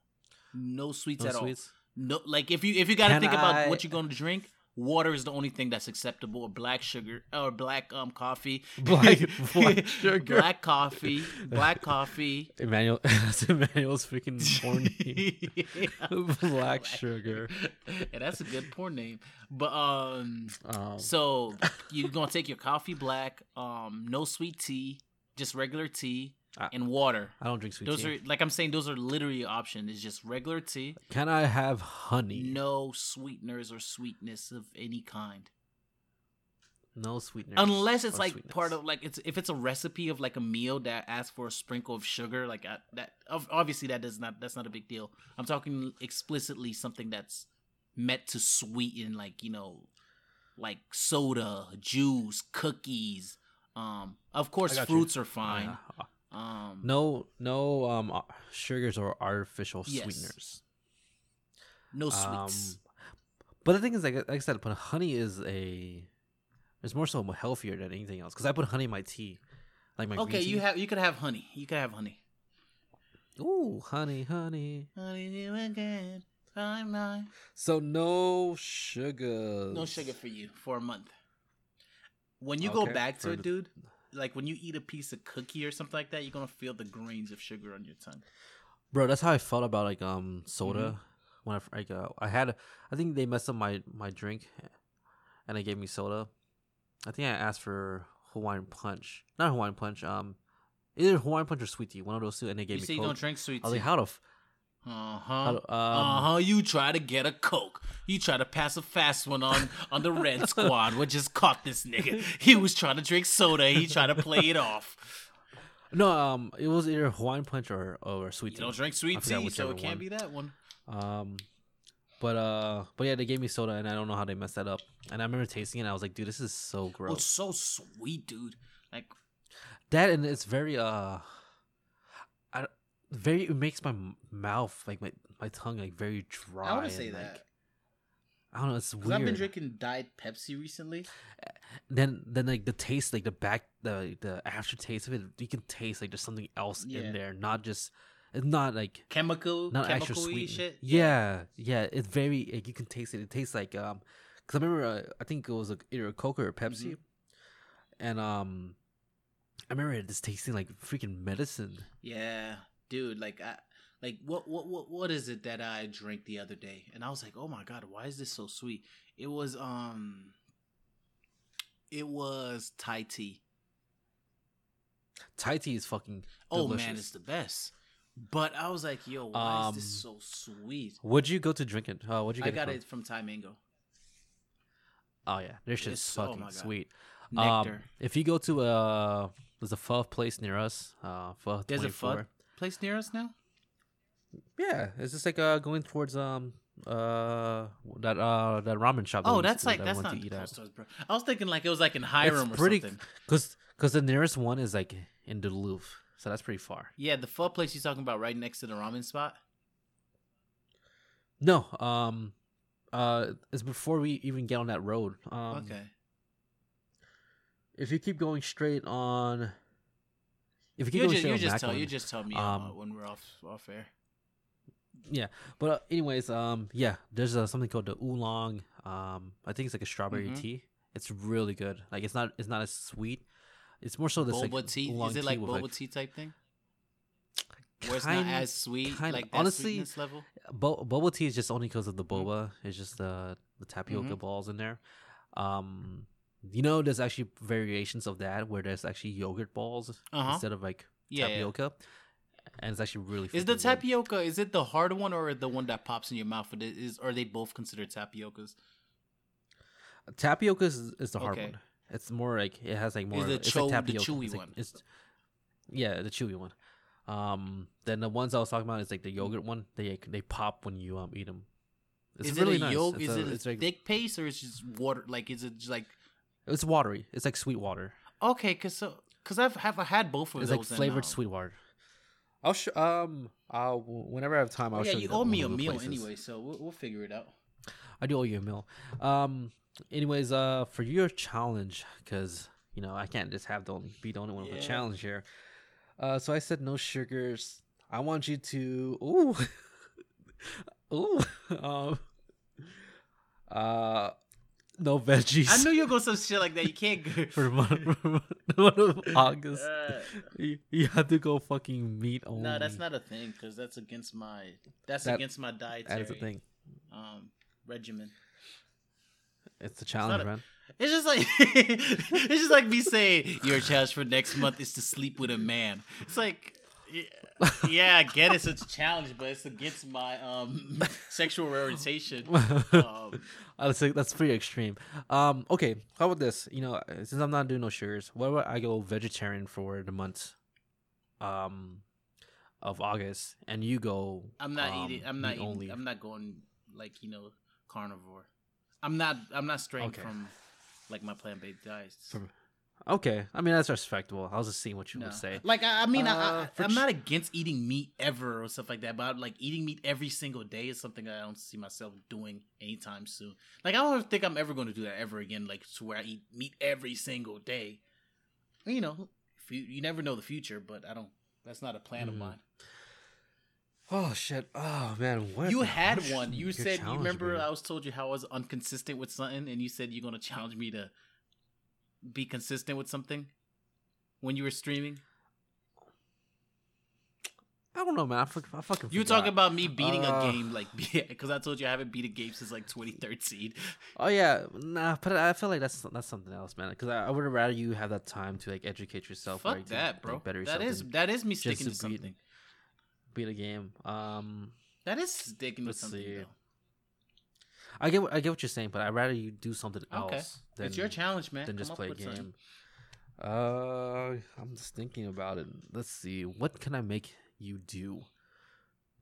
No sweets no at sweets. all. No, like if you if you got to think I... about what you're gonna drink, water is the only thing that's acceptable. Or black sugar or black um coffee, black black sugar, black coffee, black coffee. Emmanuel, that's Emmanuel's freaking porn name. black, black sugar. Yeah, that's a good porn name. But um, um, so you're gonna take your coffee black, um, no sweet tea, just regular tea. I, and water. I don't drink sweet those tea. Are, like I'm saying, those are literally an option. It's just regular tea. Can I have honey? No sweeteners or sweetness of any kind. No sweeteners. Unless it's like sweetness. part of like it's if it's a recipe of like a meal that asks for a sprinkle of sugar, like I, that. Obviously, that does not. That's not a big deal. I'm talking explicitly something that's meant to sweeten, like you know, like soda, juice, cookies. Um, of course, fruits you. are fine. Yeah. Um, no, no um, sugars or artificial yes. sweeteners. No sweets. Um, but the thing is, like, like I said, but honey is a. It's more so healthier than anything else because I put honey in my tea, like my. Okay, green tea. you have you could have honey. You could have honey. Ooh, honey, honey, honey, you again, time mine. So no sugar. No sugar for you for a month. When you okay, go back to it, the- dude. Like when you eat a piece of cookie or something like that, you're gonna feel the grains of sugar on your tongue, bro. That's how I felt about like um soda mm-hmm. when I like uh, I had I think they messed up my, my drink, and they gave me soda. I think I asked for Hawaiian Punch, not Hawaiian Punch. Um, either Hawaiian Punch or sweet tea, one of those two, and they gave you me. You say Coke. You don't drink sweet tea. I was like, how the. F- Uh huh. Um, uh huh. You try to get a Coke. You try to pass a fast one on, on the Red Squad, which just caught this nigga. He was trying to drink soda. He tried to play it off. No, um, it was either Hawaiian Punch or or sweet tea. You don't drink sweet tea, so it can't one. be that one. Um, but uh, but yeah, they gave me soda, and I don't know how they messed that up. And I remember tasting it, and I was like, dude, this is so gross. Oh, it's so sweet, dude. Like that, and it's very uh. Very, it makes my mouth like my, my tongue like very dry. I want to say and, that. Like, I don't know. It's weird. I've been drinking Diet Pepsi recently. Then then like the taste, like the back, the the aftertaste of it, you can taste like there's something else yeah. in there, not just it's not like chemical, not actual sweet shit. Yeah, yeah. It's very like, you can taste it. It tastes like um, because I remember uh, I think it was like, either a Coke or a Pepsi, mm-hmm. and um, I remember it just tasting like freaking medicine. Yeah. Dude, like, I, like what, what, what, what is it that I drank the other day? And I was like, oh my god, why is this so sweet? It was, um, it was Thai tea. Thai tea is fucking. Oh delicious. Man, it's the best. But I was like, yo, why um, is this so sweet? Where'd you go to drink it? Uh, what'd you get? I got it from, it from Thai Mango. Oh yeah, this shit's it's, fucking oh sweet. Nectar. Um, if you go to uh, there's a pho place near us. Uh, pho there's twenty-four. A pho place near us now. Yeah, it's just like uh going towards um uh that uh that ramen shop. Oh, that that's like that that's not. Stores, bro. I was thinking like it was like in Hiram it's or pretty, something. Cause cause the nearest one is like in Duluth, so that's pretty far. Yeah, the pho place you're talking about right next to the ramen spot. No, um, uh, it's before we even get on that road. Um, okay. If you keep going straight on, if you keep you going just, straight you on, just tell one, you just tell me um, uh, when we're off off air. Yeah, but uh, anyways, um, yeah, there's uh, something called the oolong. Um, I think it's like a strawberry mm-hmm. tea. It's really good. Like it's not it's not as sweet. It's more so this boba like tea. Is it like boba like, tea type thing? Where it's kind, not as sweet, kind, like that honestly, sweetness level? Bo- boba tea is just only because of the boba. It's just the, the tapioca mm-hmm. balls in there. Um, you know, there's actually variations of that where there's actually yogurt balls uh-huh. instead of like yeah, tapioca. Yeah. And it's actually really Is the tapioca, good. Is it the hard one or the one that pops in your mouth? Is, are they both considered tapiocas? Tapioca is, is the hard okay. one. It's more like, it has like more. Is the, it's cho- like the chewy it's like, one? It's, yeah, the chewy one. Um. Then the ones I was talking about is like the yogurt one. They they pop when you um eat them. It's is really it a nice. Yolk? It's is a, it a it's thick like, paste or it's just water? Like is it just like? It's watery. It's like sweet water. Okay, cause so cause I've have I had both of it's those. It's like flavored sweet water. I'll sh- um uh whenever I have time I'll oh, yeah, show you. Yeah, you owe me a meal places. Anyway, so we'll we'll figure it out. I do owe you a meal. Um. Anyways, uh, for your challenge, cause you know I can't just have the only be the only one yeah. with a challenge here. Uh, so I said no sugars. I want you to ooh, ooh, um, uh, no veggies. I knew you were going some shit like that. You can't go for the month of August. Uh, you, you have to go fucking meat only. No, that's not a thing because that's against my that's that, against my dietary. That is a thing. Um, regimen. It's a challenge, it's man. It's just like it's just like me saying your challenge for next month is to sleep with a man. It's like, yeah, yeah I get it. So it's a challenge, but it's against my um sexual orientation. Um, I would say that's pretty extreme. Um, okay, how about this? You know, since I'm not doing no sugars, why would I go vegetarian for the month, um, of August, and you go? I'm not um, eating. I'm not eating. Only. I'm not going like you know carnivore. I'm not. I'm not straying okay. from. Like my plant-based diets. Okay, I mean that's respectable. I was just seeing what you no. would say. Like I, I mean, uh, I, I, I'm ch- not against eating meat ever or stuff like that, but like eating meat every single day is something that I don't see myself doing anytime soon. Like I don't think I'm ever going to do that ever again. Like to where I eat meat every single day. You know, you, you never know the future, but I don't. That's not a plan mm. of mine. Oh shit! Oh man, what you had gosh, one. You said you remember baby. I was told you how I was inconsistent with something, and you said you're gonna challenge me to be consistent with something when you were streaming. I don't know, man. I, fuck, I fucking you talking about me beating uh, a game like because I told you I haven't beat a game since like twenty thirteen. Oh yeah, nah, but I feel like that's that's something else, man. Because I, I would rather you have that time to like educate yourself. Fuck or, like, that, bro. Like, better yourself that is that is me sticking to, to something. Beat. Beat a game. Um, that is sticking with something. Though. I get, I get what you're saying, but I'd rather you do something okay. else. Than, it's your challenge, man. Than Come just play a game. Something. Uh, I'm just thinking about it. Let's see. What can I make you do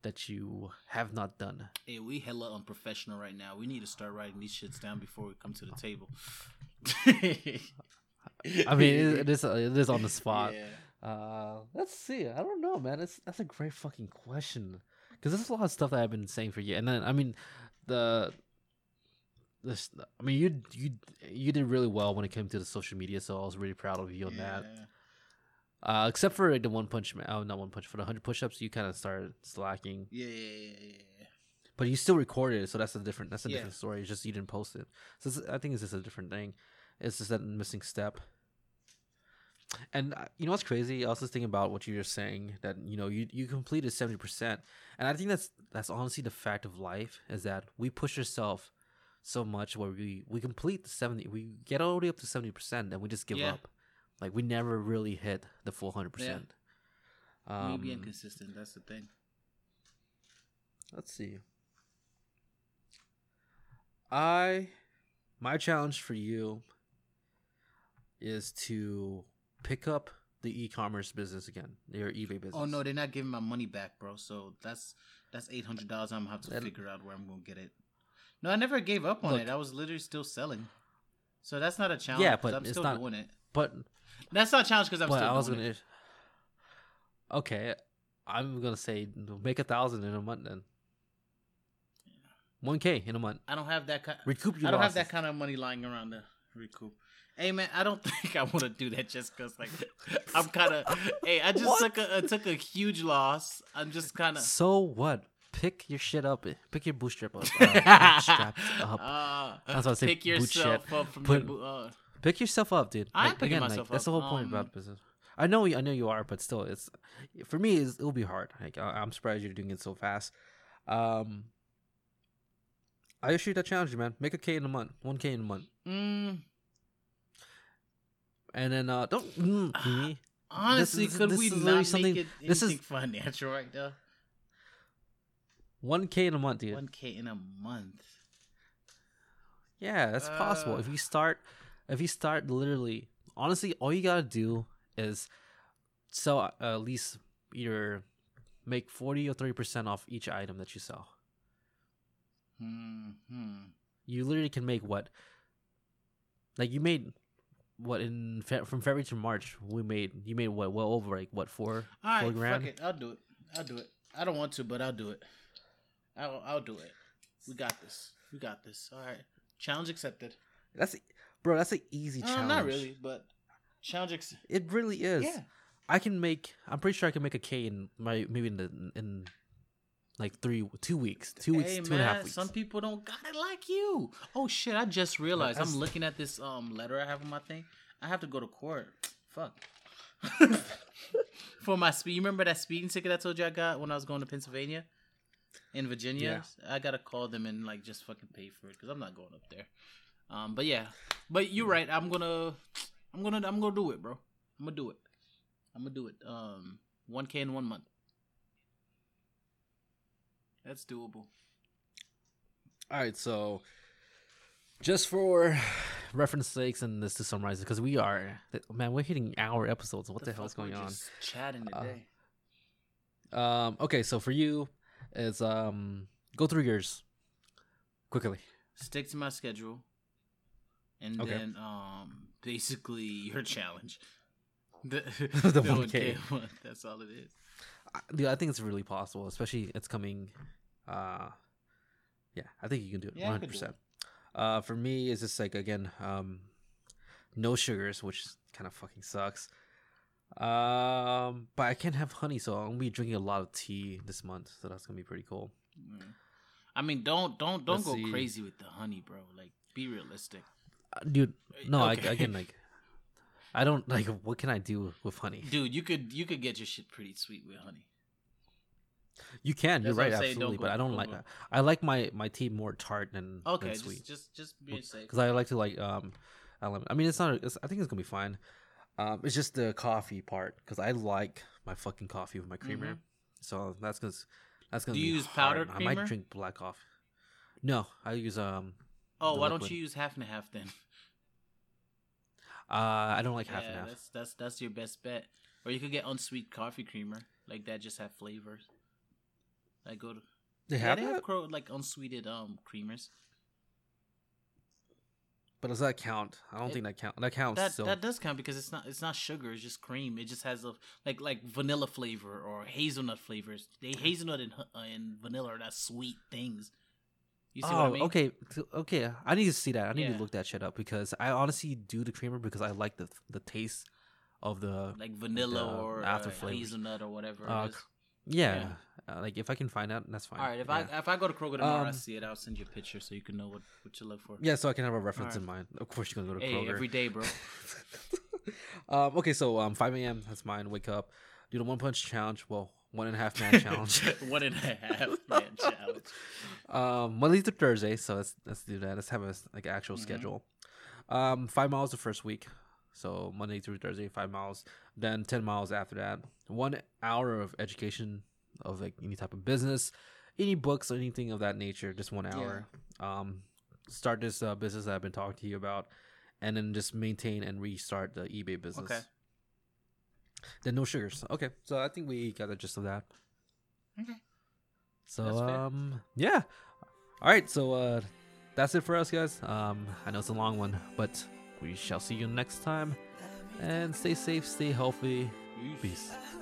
that you have not done? Hey, we hella unprofessional right now. We need to start writing these shits down before we come to the table. I mean, it is it is on the spot. Yeah. Uh, let's see. I don't know, man. It's that's a great fucking question because there's a lot of stuff that I've been saying for you. And then I mean, the this I mean you you you did really well when it came to the social media, so I was really proud of you on yeah. that. Uh, except for like, the one punch, oh not one punch for the hundred push-ups, you kind of started slacking. Yeah, yeah, yeah, yeah, yeah. But you still recorded it, so that's a different that's a yeah. different story. It's just you didn't post it. So it's, I think it's just a different thing. It's just that missing step. And you know what's crazy? I was just thinking about what you were saying that you know you, you completed seventy percent, and I think that's that's honestly the fact of life is that we push ourselves so much where we, we complete the seventy, we get all the way up to seventy percent, and we just give yeah. up, like we never really hit the full hundred yeah. um, percent. Me being consistent, that's the thing. Let's see. I my challenge for you is to pick up the e-commerce business again, your eBay business. Oh, no, they're not giving my money back, bro. So that's that's eight hundred dollars. I'm going to have to that, figure out where I'm going to get it. No, I never gave up on look, it. I was literally still selling. So that's not a challenge. Yeah, but I'm it's still not, doing it. But that's not a challenge because I'm still I was doing gonna, it. Okay, I'm going to say make a thousand in a month then. one K in a month. I don't have that kind. Recoup your I don't losses. have that kind of money lying around to recoup. Hey man, I don't think I want to do that just because like I'm kind of. hey, I just what? took a I took a huge loss. I'm just kind of. So what? Pick your shit up. Pick your bootstrap up. Uh, bootstrap up. Uh, that's what I say. Pick yourself bootstrap. up from Put, the bo- uh, Pick yourself up, dude. I'm like, picking again, myself like, up. That's the whole point um, about business. I know, I know you are, but still, it's for me. It's, it'll be hard. Like I, I'm surprised you're doing it so fast. Um. I issue that challenge, man. Make a K in a month, one K in a month, mm. and then uh, don't. Mm, uh, honestly, this, could this we not make it this is financial right now? One K in a month, dude. One K in a month. Yeah, that's uh, possible. If you start, if you start, literally, honestly, all you gotta do is sell uh, at least either make forty or thirty percent off each item that you sell. Mm-hmm. You literally can make what, like you made, what in fe- from February to March we made you made what well over like what four All right, four grand. Fuck it, I'll do it. I'll do it. I don't want to, but I'll do it. I'll I'll do it. We got this. We got this. All right, challenge accepted. That's a, bro. That's an easy uh, challenge. Not really, but challenge. Ex- it really is. Yeah. I can make. I'm pretty sure I can make a K in my maybe in the in. Like three, two weeks, two weeks, hey, two man, and a half weeks. Some people don't got it like you. Oh shit! I just realized I'm looking at this um letter I have on my thing. I have to go to court. Fuck. For my speed, you remember that speeding ticket I told you I got when I was going to Pennsylvania, in Virginia. Yeah. I gotta call them and like just fucking pay for it because I'm not going up there. Um, but yeah, but you're right. I'm gonna, I'm gonna, I'm gonna do it, bro. I'm gonna do it. I'm gonna do it. Um, one K in one month. That's doable. All right, so just for reference sakes, and this to summarize it, because we are, man, we're hitting hour episodes. What the, the hell is going on? Just chatting today. Uh, um. Okay, so for you, it's um. Go through yours quickly. Stick to my schedule, and okay. then um. Basically, your challenge. The the one K one. That's all it is. Dude, I think it's really possible, especially it's coming. Uh, yeah, I think you can do it one hundred percent. Uh, for me, it's just like, again, um, no sugars, which kind of fucking sucks. Um, but I can't have honey, so I'm gonna be drinking a lot of tea this month, so that's gonna be pretty cool. Mm. I mean, don't don't don't Let's go see. crazy with the honey, bro. Like, be realistic, uh, dude. No, okay. I, I can like. I don't like. What can I do with honey, dude? You could you could get your shit pretty sweet with honey. You can. That's you're right, absolutely. But I don't like that. I like my, my tea more tart than, okay, than sweet. Okay, just, just just be safe. Because I like to like um, I mean, it's not. It's, I think it's gonna be fine. Um, it's just the coffee part because I like my fucking coffee with my creamer. Mm-hmm. So that's gonna that's gonna. Do be you use hard. powdered creamer? I might drink black coffee. No, I use um. Oh, why liquid. don't you use half and a half then? Uh, I don't like yeah, half and half. That's, that's that's your best bet. Or you could get unsweet coffee creamer like that. Just have flavors. Like go to they yeah, have they that? have cro- like unsweeted um creamers. But does that count? I don't it, think that count. That counts. That still. that does count because it's not it's not sugar. It's just cream. It just has a like like vanilla flavor or hazelnut flavors. They hazelnut and uh, and vanilla are not sweet things. You see oh, what I mean? okay, okay. I need to see that. I need yeah. to look that shit up because I honestly do the creamer because I like the the taste of the like vanilla the or after uh, hazelnut or whatever. Uh, it is. Yeah, yeah. Uh, like if I can find out, that's fine. All right, if yeah. I if I go to Kroger tomorrow, um, I see it. I'll send you a picture so you can know what, what to look for. Yeah, so I can have a reference right. in mind. Of course, you're gonna go to hey, Kroger every day, bro. um, okay, so um, five a.m. That's mine. Wake up, do the one punch challenge. Well. One and a half man challenge. One and a half man challenge. Um, Monday through Thursday, so let's let's do that. Let's have a like actual mm-hmm. schedule. Um, five miles the first week, so Monday through Thursday, five miles. Then ten miles after that. One hour of education of like any type of business, any books or anything of that nature. Just one hour. Yeah. Um, start this uh, business that I've been talking to you about, and then just maintain and restart the eBay business. Okay. Then no sugars. Okay, so I think we got the gist of that. Okay. So um yeah, all right. So uh, that's it for us, guys. Um, I know it's a long one, but we shall see you next time. And stay safe, stay healthy. Peace. Peace.